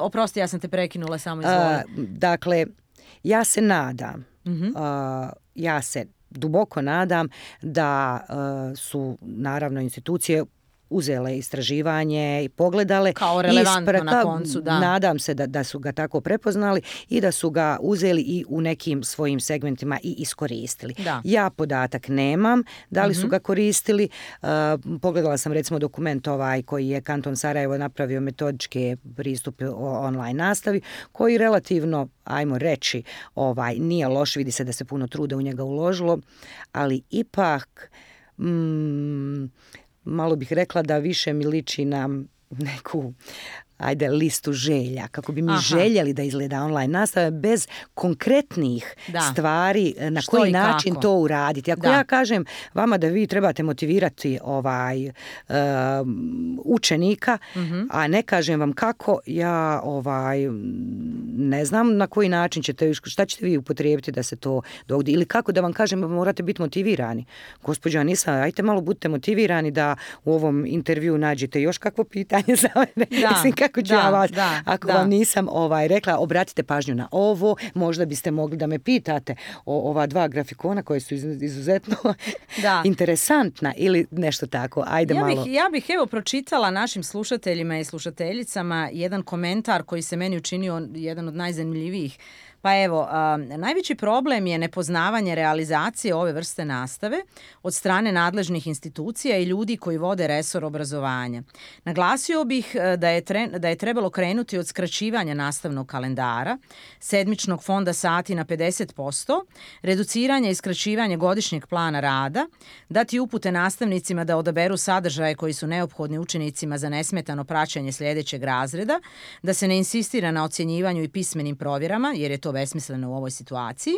oprosti, ja sam te prekinula, samo izvoli. Dakle, ja se nadam, duboko nadam da su naravno institucije uzele istraživanje i pogledale. Kao relevantno na koncu, da. Nadam se da su ga tako prepoznali i da su ga uzeli i u nekim svojim segmentima i iskoristili. Da. Ja podatak nemam, da li su ga koristili. Pogledala sam recimo dokument koji je Kanton Sarajevo napravio metodičke pristupe online nastavi, koji relativno, ajmo reći, nije loš, vidi se da se puno truda u njega uložilo, ali ipak... malo bih rekla da više mi liči na neku listu želja, kako bi mi željeli da izgleda online nastava bez konkretnih stvari na što koji način kako to uraditi. Ako ja kažem vama da vi trebate motivirati učenika, a ne kažem vam kako, ja ne znam na koji način šta ćete vi upotrijebiti da se to dogodi. Ili kako da vam kažem morate biti motivirani. Gospođo Anisa, ajte malo budite motivirani da u ovom intervju nađete još kakvo pitanje za mene. Kako ću ja vas, ako vam nisam rekla, obratite pažnju na ovo, možda biste mogli da me pitate o ova dva grafikona koje su izuzetno interesantna ili nešto tako. Ajde malo. Ja bih evo pročitala našim slušateljima i slušateljicama jedan komentar koji se meni učinio jedan od najzanimljivijih. Pa evo, najveći problem je nepoznavanje realizacije ove vrste nastave od strane nadležnih institucija i ljudi koji vode resor obrazovanja. Naglasio bih da je trebalo krenuti od skraćivanja nastavnog kalendara, sedmičnog fonda sati na 50%, reduciranje i skraćivanje godišnjeg plana rada, dati upute nastavnicima da odaberu sadržaje koji su neophodni učenicima za nesmetano praćenje sljedećeg razreda, da se ne insistira na ocjenjivanju i pismenim provjerama, jer je to besmisleno u ovoj situaciji.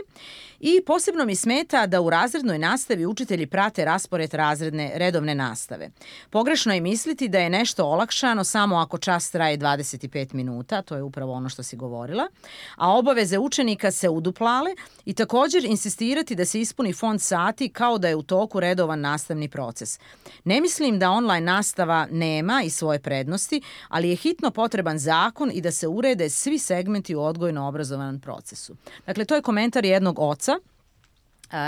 I posebno mi smeta da u razrednoj nastavi učitelji prate raspored razredne redovne nastave. Pogrešno je misliti da je nešto olakšano samo ako čas traje 25 minuta, to je upravo ono što si govorila, a obaveze učenika se uduplale i također insistirati da se ispuni fond sati kao da je u toku redovan nastavni proces. Ne mislim da online nastava nema i svoje prednosti, ali je hitno potreban zakon i da se urede svi segmenti u odgojno-obrazovanom procesu. procesu. Dakle, to je komentar jednog oca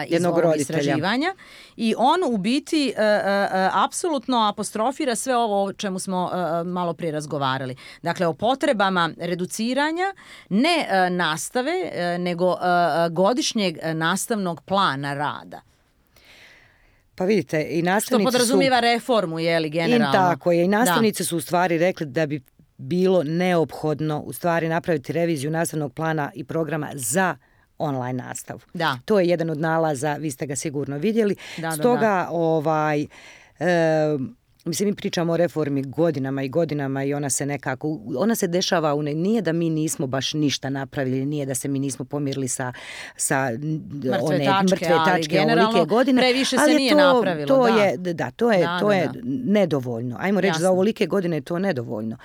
iz ovog istraživanja i on u biti apsolutno apostrofira sve ovo o čemu smo malo prije razgovarali. Dakle, o potrebama reduciranja ne nastave, nego godišnjeg nastavnog plana rada. Pa vidite, i nastavnici su... Što podrazumijeva reformu, jeli, generalno. Tako je, i nastavnici su u stvari rekli da bi bilo neophodno u stvari napraviti reviziju nastavnog plana i programa za online nastavu. Da. To je jedan od nalaza, vi ste ga sigurno vidjeli. Da, stoga, mislim, mi pričamo o reformi godinama i godinama i ona se dešava, nije da mi nismo baš ništa napravili, nije da se mi nismo pomirili sa mrtve tačke ovolike godine. Previše se nije napravilo. To je nedovoljno. Ajmo reći, za ovolike godine je to nedovoljno.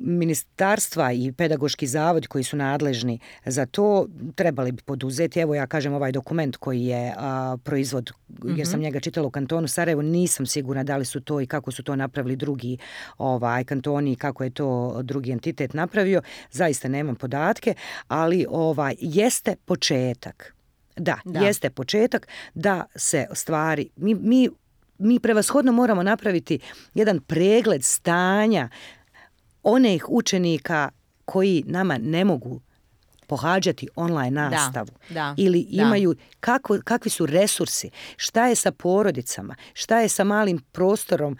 Ministarstva i pedagoški zavod koji su nadležni za to trebali bi poduzeti. Evo, ja kažem, ovaj dokument koji je proizvod, jer sam njega čitala u kantonu Sarajevo, nisam sigurna da li su to i kako su to napravili drugi kantoni i kako je to drugi entitet napravio. Zaista nemam podatke, ali jeste početak. Da, jeste početak da se stvari... Mi prevashodno moramo napraviti jedan pregled stanja onih učenika koji nama ne mogu pohađati online nastavu ili imaju kakvi su resursi, šta je sa porodicama, šta je sa malim prostorom,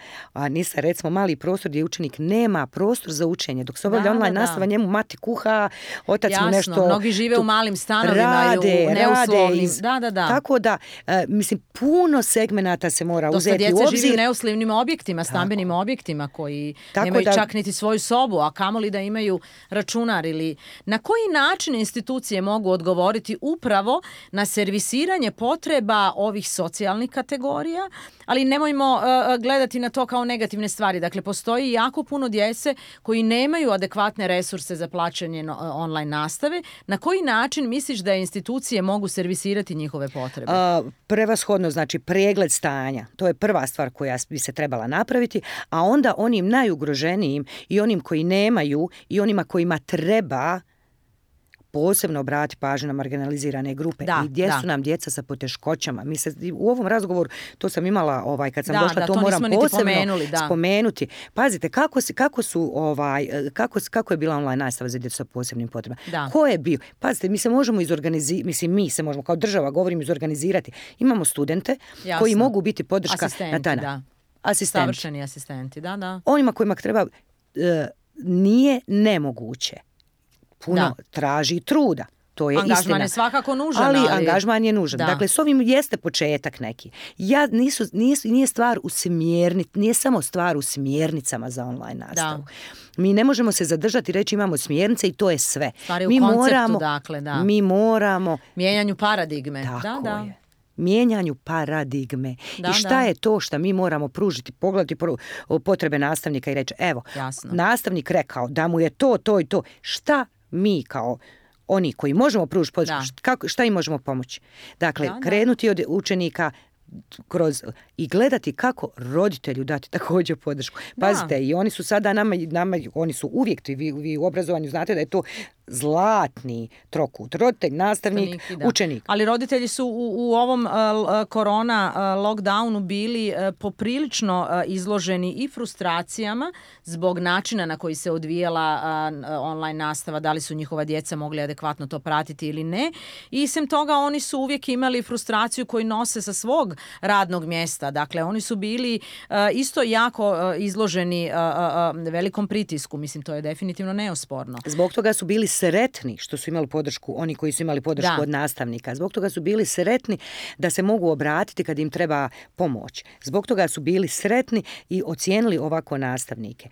recimo mali prostor gdje učenik nema prostor za učenje, dok se obavlja online nastava njemu mati kuha, otac mu nešto... Jasno, mnogi žive u malim stanovima i u neuslovnim. Tako da, mislim, puno segmenata se mora uzeti u obzir. Dosta djece žive u neuslovnim objektima, stambenim objektima koji nemaju čak niti svoju sobu, a kamoli da imaju računar ili... Na koji način institucije mogu odgovoriti upravo na servisiranje potreba ovih socijalnih kategorija, ali nemojmo gledati na to kao negativne stvari. Dakle, postoji jako puno djece koji nemaju adekvatne resurse za plaćanje online nastave. Na koji način misliš da institucije mogu servisirati njihove potrebe? Prevashodno, znači, pregled stanja. To je prva stvar koja bi se trebala napraviti, a onda onim najugroženijim i onim koji nemaju i onima kojima treba posebno obrati pažnju na marginalizirane grupe i gdje su nam djeca sa poteškoćama. U ovom razgovoru, to sam imala kad sam došla, to moram posebno spomenuti. Pazite, kako je bila online nastava za djecu sa posebnim potrebama? Ko je bio? Pazite, mi se možemo izorganizirati, kao država govorim izorganizirati. Imamo studente koji mogu biti podrška na taj način. Asistenti. Savršeni asistenti, onima kojima treba nije nemoguće. Puno traži truda. To je istina. Angažman je svakako nužan. Ali angažman je nužan. Dakle, s ovim jeste početak neki. Nije samo stvar u smjernicama za online nastavu. Mi ne možemo se zadržati i reći imamo smjernice i to je sve. Stvari u konceptu, dakle, da. Mi moramo... Mijenjanju paradigme. Tako je. Mijenjanju paradigme. I šta je to što mi moramo pružiti, pogledati potrebe nastavnika i reći, evo, nastavnik rekao da mu je to, to i to. Šta mi kao oni koji možemo pružiti podršku, šta im možemo pomoći? Dakle, krenuti od učenika i gledati kako roditelju dati također podršku. Pazite, i oni su sada nama oni su uvijek, vi u obrazovanju znate da je to zlatni trokut. Roditelj, nastavnik, učenik. Ali roditelji su u ovom korona lockdownu bili poprilično izloženi i frustracijama zbog načina na koji se odvijela online nastava, da li su njihova djeca mogli adekvatno to pratiti ili ne. I sem toga oni su uvijek imali frustraciju koju nose sa svog radnog mjesta. Dakle, oni su bili isto jako izloženi velikom pritisku. Mislim, to je definitivno neosporno. Zbog toga su bili sretni što su imali podršku, oni koji su imali podršku od nastavnika. Zbog toga su bili sretni da se mogu obratiti kad im treba pomoć. Zbog toga su bili sretni i ocijenili ovako nastavnike.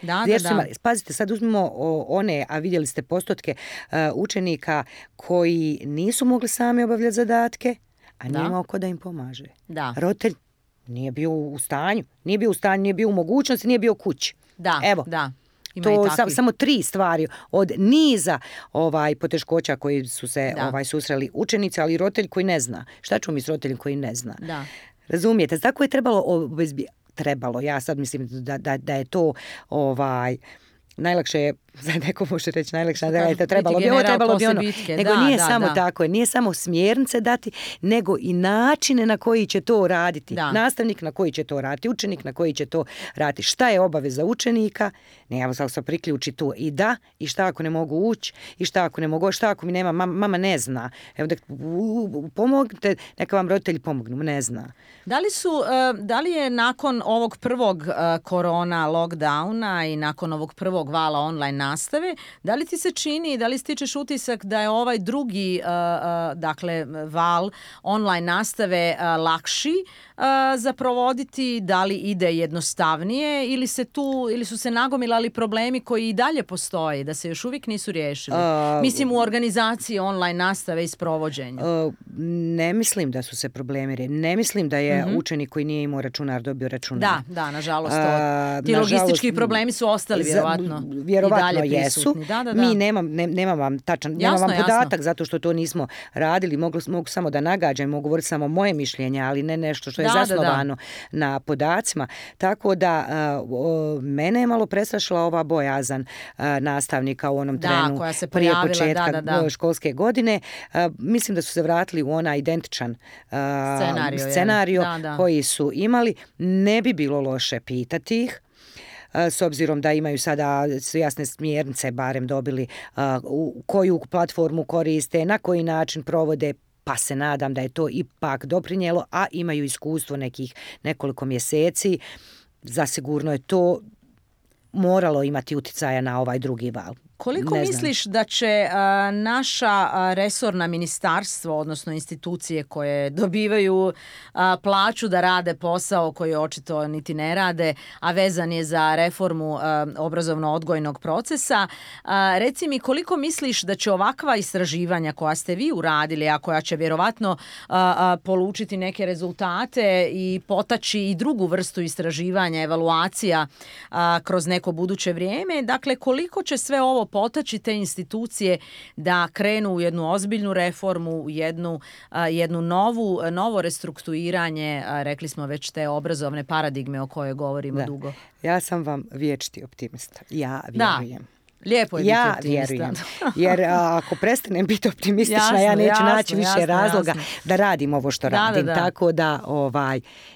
Pazite, sad uzmimo one, a vidjeli ste postotke učenika koji nisu mogli sami obavljati zadatke, a nema oko da im pomaže. Roditelj nije bio u stanju, nije bio u mogućnosti, nije bio kući. Evo. To samo 3 stvari od niza poteškoća koji su se susreli učenici, ali i roditelj koji ne zna. Šta ću mi s roditeljem koji ne zna? Razumijete? Tako je trebalo, ja sad mislim da je to najlakše je, za neko može reći najlakše, da trebalo bi ovo, trebalo bi ono. Nego nije samo tako, nije samo smjernice dati, nego i načine na koji će to raditi. Nastavnik na koji će to raditi, učenik na koji će to raditi. Šta je obaveza učenika? Ne, ja sam se priključi tu i da, i šta ako ne mogu ući, i šta ako ne mogu, šta ako mi nema, mama ne zna. Evo da pomognite, neka vam roditelji pomognu, ne zna. Da li je nakon ovog prvog korona lockdowna i nakon ovog prvog vala online nastave, da li ti se čini, da li stičeš utisak da je ovaj drugi val online nastave lakši za provoditi, da li ide jednostavnije ili su se nagomilali problemi koji i dalje postoje, da se još uvijek nisu riješili? Mislim u organizaciji online nastave i sprovođenju. Ne mislim da su se problemi riješili. Ne mislim da je učenik koji nije imao računar dobio računar. Da, nažalost. Ti logistički problemi su ostali vjerovatno. Vjerovatno jesu. Mi nemam vam tačan, nemam vam podatak zato što to nismo radili. Mogu samo da nagađam, mogu govoriti samo moje mišljenje, ali ne nešto što je zasnovano na podacima. Tako da mene je malo prestrašila ova bojazan nastavnika u onom trenu prije početka školske godine. Mislim da su se vratili u onaj identičan scenario koji su imali. Ne bi bilo loše pitati ih, s obzirom da imaju sada jasne smjernice, barem dobili koju platformu koriste, na koji način provode, pa se nadam da je to ipak doprinijelo, a imaju iskustvo nekih nekoliko mjeseci. Zasigurno je to moralo imati utjecaja na ovaj drugi val. Koliko misliš da će naša resorna ministarstva, odnosno institucije koje dobivaju plaću da rade posao koji očito niti ne rade, a vezan je za reformu obrazovno-odgojnog procesa, reci mi koliko misliš da će ovakva istraživanja koja ste vi uradili, a koja će vjerovatno polučiti neke rezultate i potaći i drugu vrstu istraživanja, evaluacija kroz neko buduće vrijeme, dakle koliko će sve ovo potaći te institucije da krenu u jednu ozbiljnu reformu, u jednu novo restrukturiranje, rekli smo već, te obrazovne paradigme o kojoj govorimo dugo. Ja sam vam vječiti optimista. Ja vjerujem. Lijepo je biti optimista. Jer ako prestanem biti optimistična, ja neću naći više razloga da radim ovo što radim. Tako da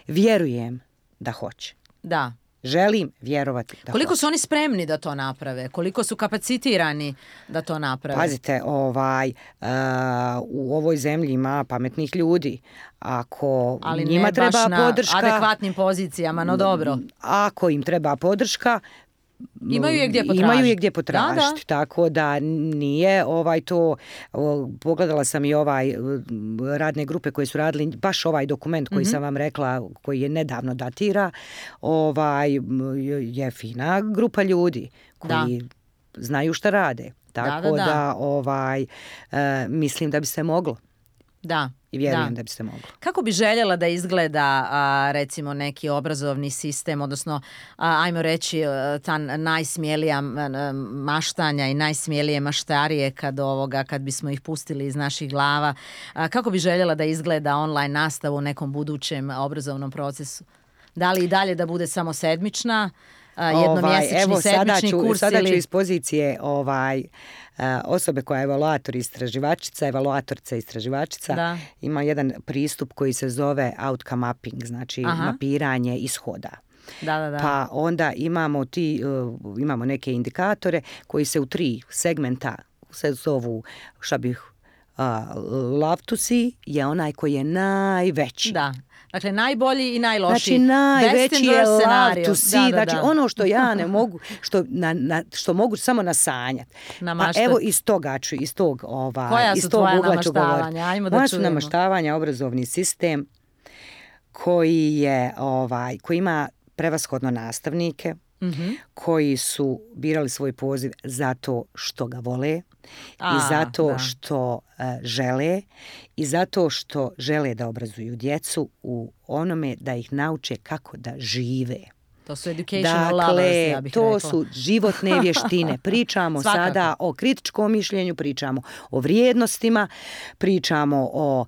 vjerujem da hoće. Da. Želim vjerovati. Koliko su oni spremni da to naprave? Koliko su kapacitirani da to naprave? Pazite, u ovoj zemlji ima pametnih ljudi. Ako njima treba podrška... Ali ne baš na adekvatnim pozicijama, no dobro. Ako im treba podrška... Imaju je gdje potražiti. Da. Tako da nije to, pogledala sam i radne grupe koje su radili baš ovaj dokument koji sam vam rekla, koji je nedavno datira, je fina grupa ljudi koji znaju šta rade. Tako da mislim da bi se moglo. Da. I vjerujem da bi se moglo. Kako bi željela da izgleda recimo neki obrazovni sistem, odnosno ajmo reći ta najsmjelija maštanja i najsmjelije maštarije kad bismo ih pustili iz naših glava, kako bi željela da izgleda online nastava u nekom budućem obrazovnom procesu? Da li i dalje da bude samo sedmična, jednomjesečni sedmični kurs? Sada ću iz pozicije osobe koja je evaluatorica, istraživačica, da. Ima jedan pristup koji se zove outcome mapping, znači mapiranje ishoda. Da. Pa onda imamo imamo neke indikatore koji se u tri segmenta se zovu, šta bih, love to see je onaj koji je najveći. Da. Dakle, najbolji i najlošiji. Znači, najveći je love to see. Znači, ono što ja ne mogu, što mogu samo nasanjati. Pa evo iz tog ugla ću govoriti. Koja su tvoja namaštavanja? Ajmo da čujemo. Moja su namaštavanja obrazovni sistem koji ima prevashodno nastavnike, koji su birali svoj poziv zato što ga vole i zato što žele i zato što žele da obrazuju djecu u onome da ih nauče kako da žive. To su educational lovers, ja bih rekla. Dakle, to su životne vještine. Pričamo sada o kritičkom mišljenju, pričamo o vrijednostima, pričamo o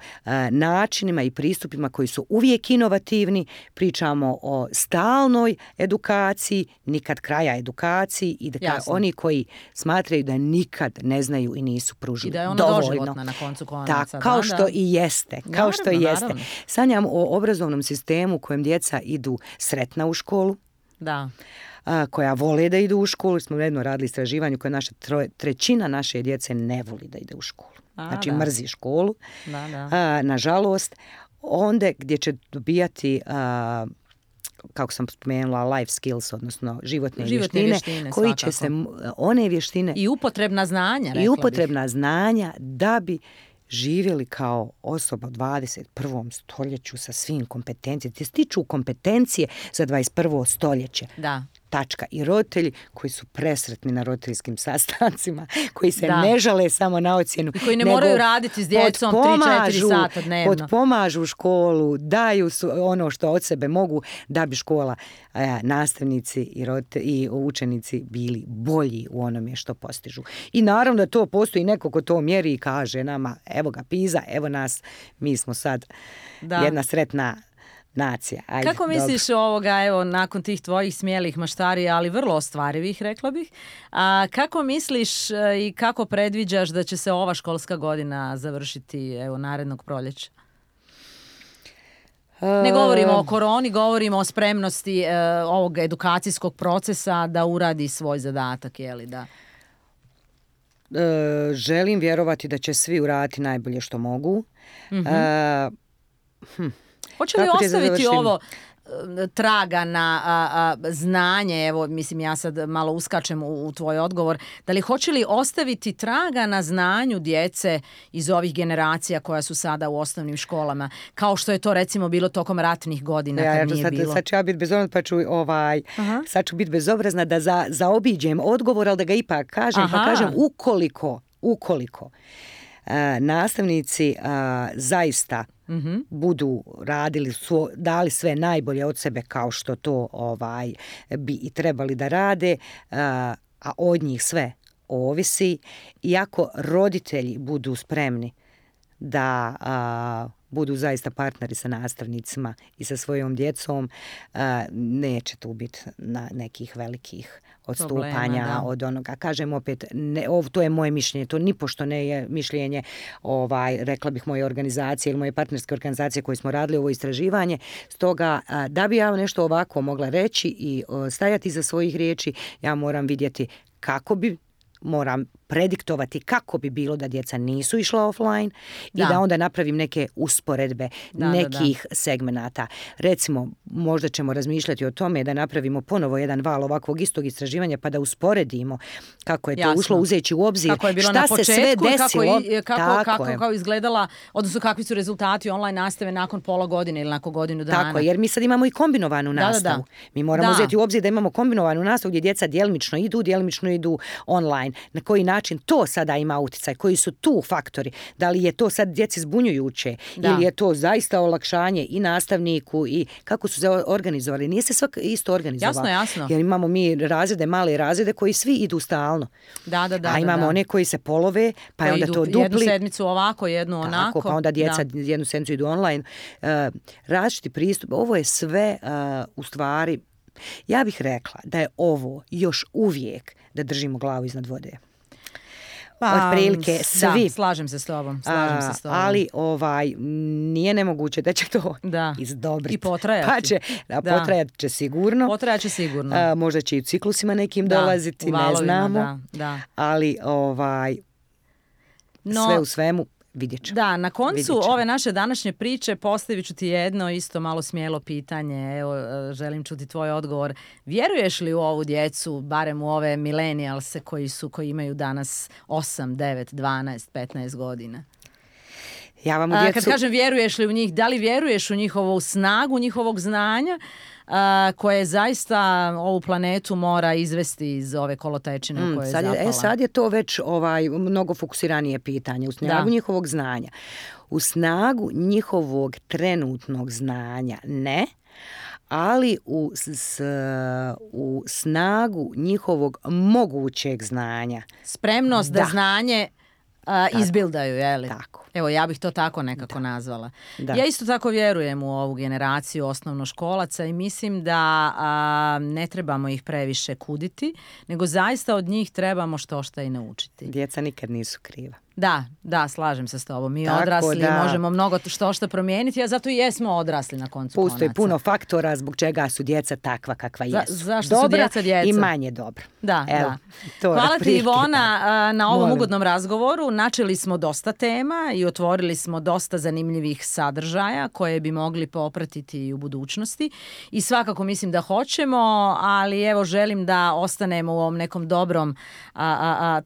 načinima i pristupima koji su uvijek inovativni, pričamo o stalnoj edukaciji, nikad kraja edukaciji i da oni koji smatraju da nikad ne znaju i nisu pružili dovoljno. I da je ona doživotna na koncu konaca. Kao što i jeste. Kao što i jeste. Sanjam o obrazovnom sistemu u kojem djeca idu sretna u školu. Da. Koja vole da idu u školu. Smo jedno radili istraživanje koje naša trećina naše djece ne voli da ide u školu. Znači mrzi školu. Nažalost, onda gdje će dobijati, kako sam spomenula, life skills, odnosno životne vještine koji svakako. Će se one vještine i upotrebna znanja, rekla bih. I upotrebna znanja da bi živjeli kao osoba u 21. stoljeću sa svim kompetencijama. Ti stiču kompetencije za 21. stoljeće. Da. Tačka. I roditelji koji su presretni na roditeljskim sastancima, koji se ne žale samo na ocjenu. I koji ne moraju raditi s djecom 3-4 sata dnevno. Potpomažu školu, daju ono što od sebe mogu da bi škola, nastavnici i učenici bili bolji u onome što postižu. I naravno da to postoji neko ko to mjeri i kaže nama, evo ga PISA, evo nas, mi smo sad jedna sretna nacija. Ajde, kako misliš ovoga, evo, nakon tih tvojih smijelih maštarija, ali vrlo ostvarivih, rekla bih, kako misliš i kako predviđaš da će se ova školska godina završiti, evo, narednog proljeća? Ne govorimo o koroni, govorimo o spremnosti ovog edukacijskog procesa da uradi svoj zadatak, jeli da... želim vjerovati da će svi uraditi najbolje što mogu. Hoće li ostaviti ovo traga na znanje, evo, mislim, ja sad malo uskačem u tvoj odgovor, da li hoće li ostaviti traga na znanju djece iz ovih generacija koja su sada u osnovnim školama, kao što je to recimo bilo tokom ratnih godina kad nije bilo? Sad ću ja biti bezobrazna, pa ću sad ću biti bezobrazna da zaobiđem odgovor, ali da ga ipak kažem, pa kažem ukoliko nastavnici zaista budu radili, dali sve najbolje od sebe kao što to bi i trebali da rade, a od njih sve ovisi. Iako roditelji budu spremni da budu zaista partneri sa nastavnicima i sa svojom djecom, neće tu biti na nekih velikih odstupanja od onoga. Kažem opet, to je moje mišljenje, to nipošto ne je mišljenje, rekla bih, moje organizacije ili moje partnerske organizacije koje smo radili ovo istraživanje. Stoga, da bi ja nešto ovako mogla reći i stajati iza svojih riječi, ja moram vidjeti moram prediktovati kako bi bilo da djeca nisu išla offline i da onda napravim neke usporedbe nekih segmenata. Recimo, možda ćemo razmišljati o tome da napravimo ponovo jedan val ovakvog istog istraživanja pa da usporedimo kako je to ušlo, uzeći u obzir šta se sve desilo. Kako izgledala, odnosno kakvi su rezultati online nastave nakon pola godine ili nakon godinu dana. Tako, jer mi sad imamo i kombinovanu nastavu. Mi moramo uzeti u obzir da imamo kombinovanu nastavu gdje djeca djelimično idu online. Na koji način to sada ima utjecaj, koji su tu faktori, da li je to sad djeci zbunjujuće ili je to zaista olakšanje i nastavniku i kako su se organizovali. Nije se svak isto organizovalo. Jasno. Jer imamo mi razrede, male razrede koji svi idu stalno. A imamo one koji se polove, pa je onda to dupli. Jednu sedmicu ovako, jednu onako. Pa onda djeca jednu sedmicu idu online. Različiti pristup. Ovo je sve u stvari, ja bih rekla da je ovo još uvijek da držimo glavu iznad vode. Otprilike svi. Da, slažem se s tobom. Ali nije nemoguće da će to izdobriti. I potrajati. Potrajat će sigurno. Možda će i u ciklusima nekim dolaziti, ne znamo. Ali sve u svemu vidjet ćemo. Da, na koncu ove naše današnje priče postavit ću ti jedno isto malo smjelo pitanje. Evo, želim čuti tvoj odgovor. Vjeruješ li u ovu djecu, barem u ove milenijalse koji imaju danas 8, 9, 12, 15 godina? Ja vam u djecu... Kad kažem vjeruješ li u njih, da li vjeruješ u njihovu snagu, njihovog znanja koje zaista ovu planetu mora izvesti iz ove kolotečine koje je zapala? Sad je to već mnogo fokusiranije pitanje. U snagu njihovog znanja. U snagu njihovog trenutnog znanja ne, ali u snagu njihovog mogućeg znanja. Spremnost da znanje izbildaju, je li? Tako. Evo, ja bih to tako nekako nazvala. Da. Ja isto tako vjerujem u ovu generaciju osnovnoškolaca i mislim da ne trebamo ih previše kuditi, nego zaista od njih trebamo štošta i naučiti. Djeca nikad nisu kriva. Da, da, slažem se s tobom. Mi tako, odrasli možemo mnogo štošta promijeniti, a zato i jesmo odrasli na koncu konaca. Postoji puno faktora zbog čega su djeca takva kakva jesu. Zašto dobra su djeca? I manje dobra. Da, evo, da. Hvala ti, Ivona, na ovom ugodnom razgovoru. Načeli smo dosta tema i otvorili smo dosta zanimljivih sadržaja koje bi mogli popratiti u budućnosti i svakako mislim da hoćemo, ali evo želim da ostanemo u ovom nekom dobrom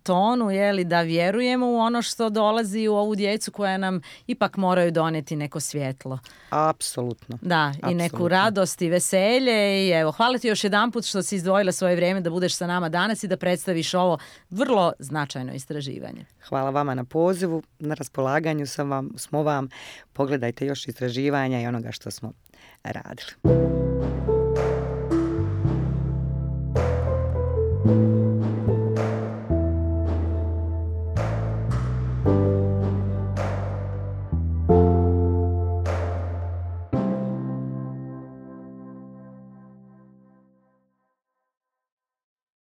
tonu, jeli, da vjerujemo u ono što dolazi u ovu djecu koja nam ipak moraju doneti neko svjetlo. Apsolutno. Da, i neku radost i veselje i evo, hvala ti još jedanput što si izdvojila svoje vrijeme da budeš sa nama danas i da predstaviš ovo vrlo značajno istraživanje. Hvala vama na pozivu, na raspolaganju smo vam. Pogledajte još istraživanja i onoga što smo radili.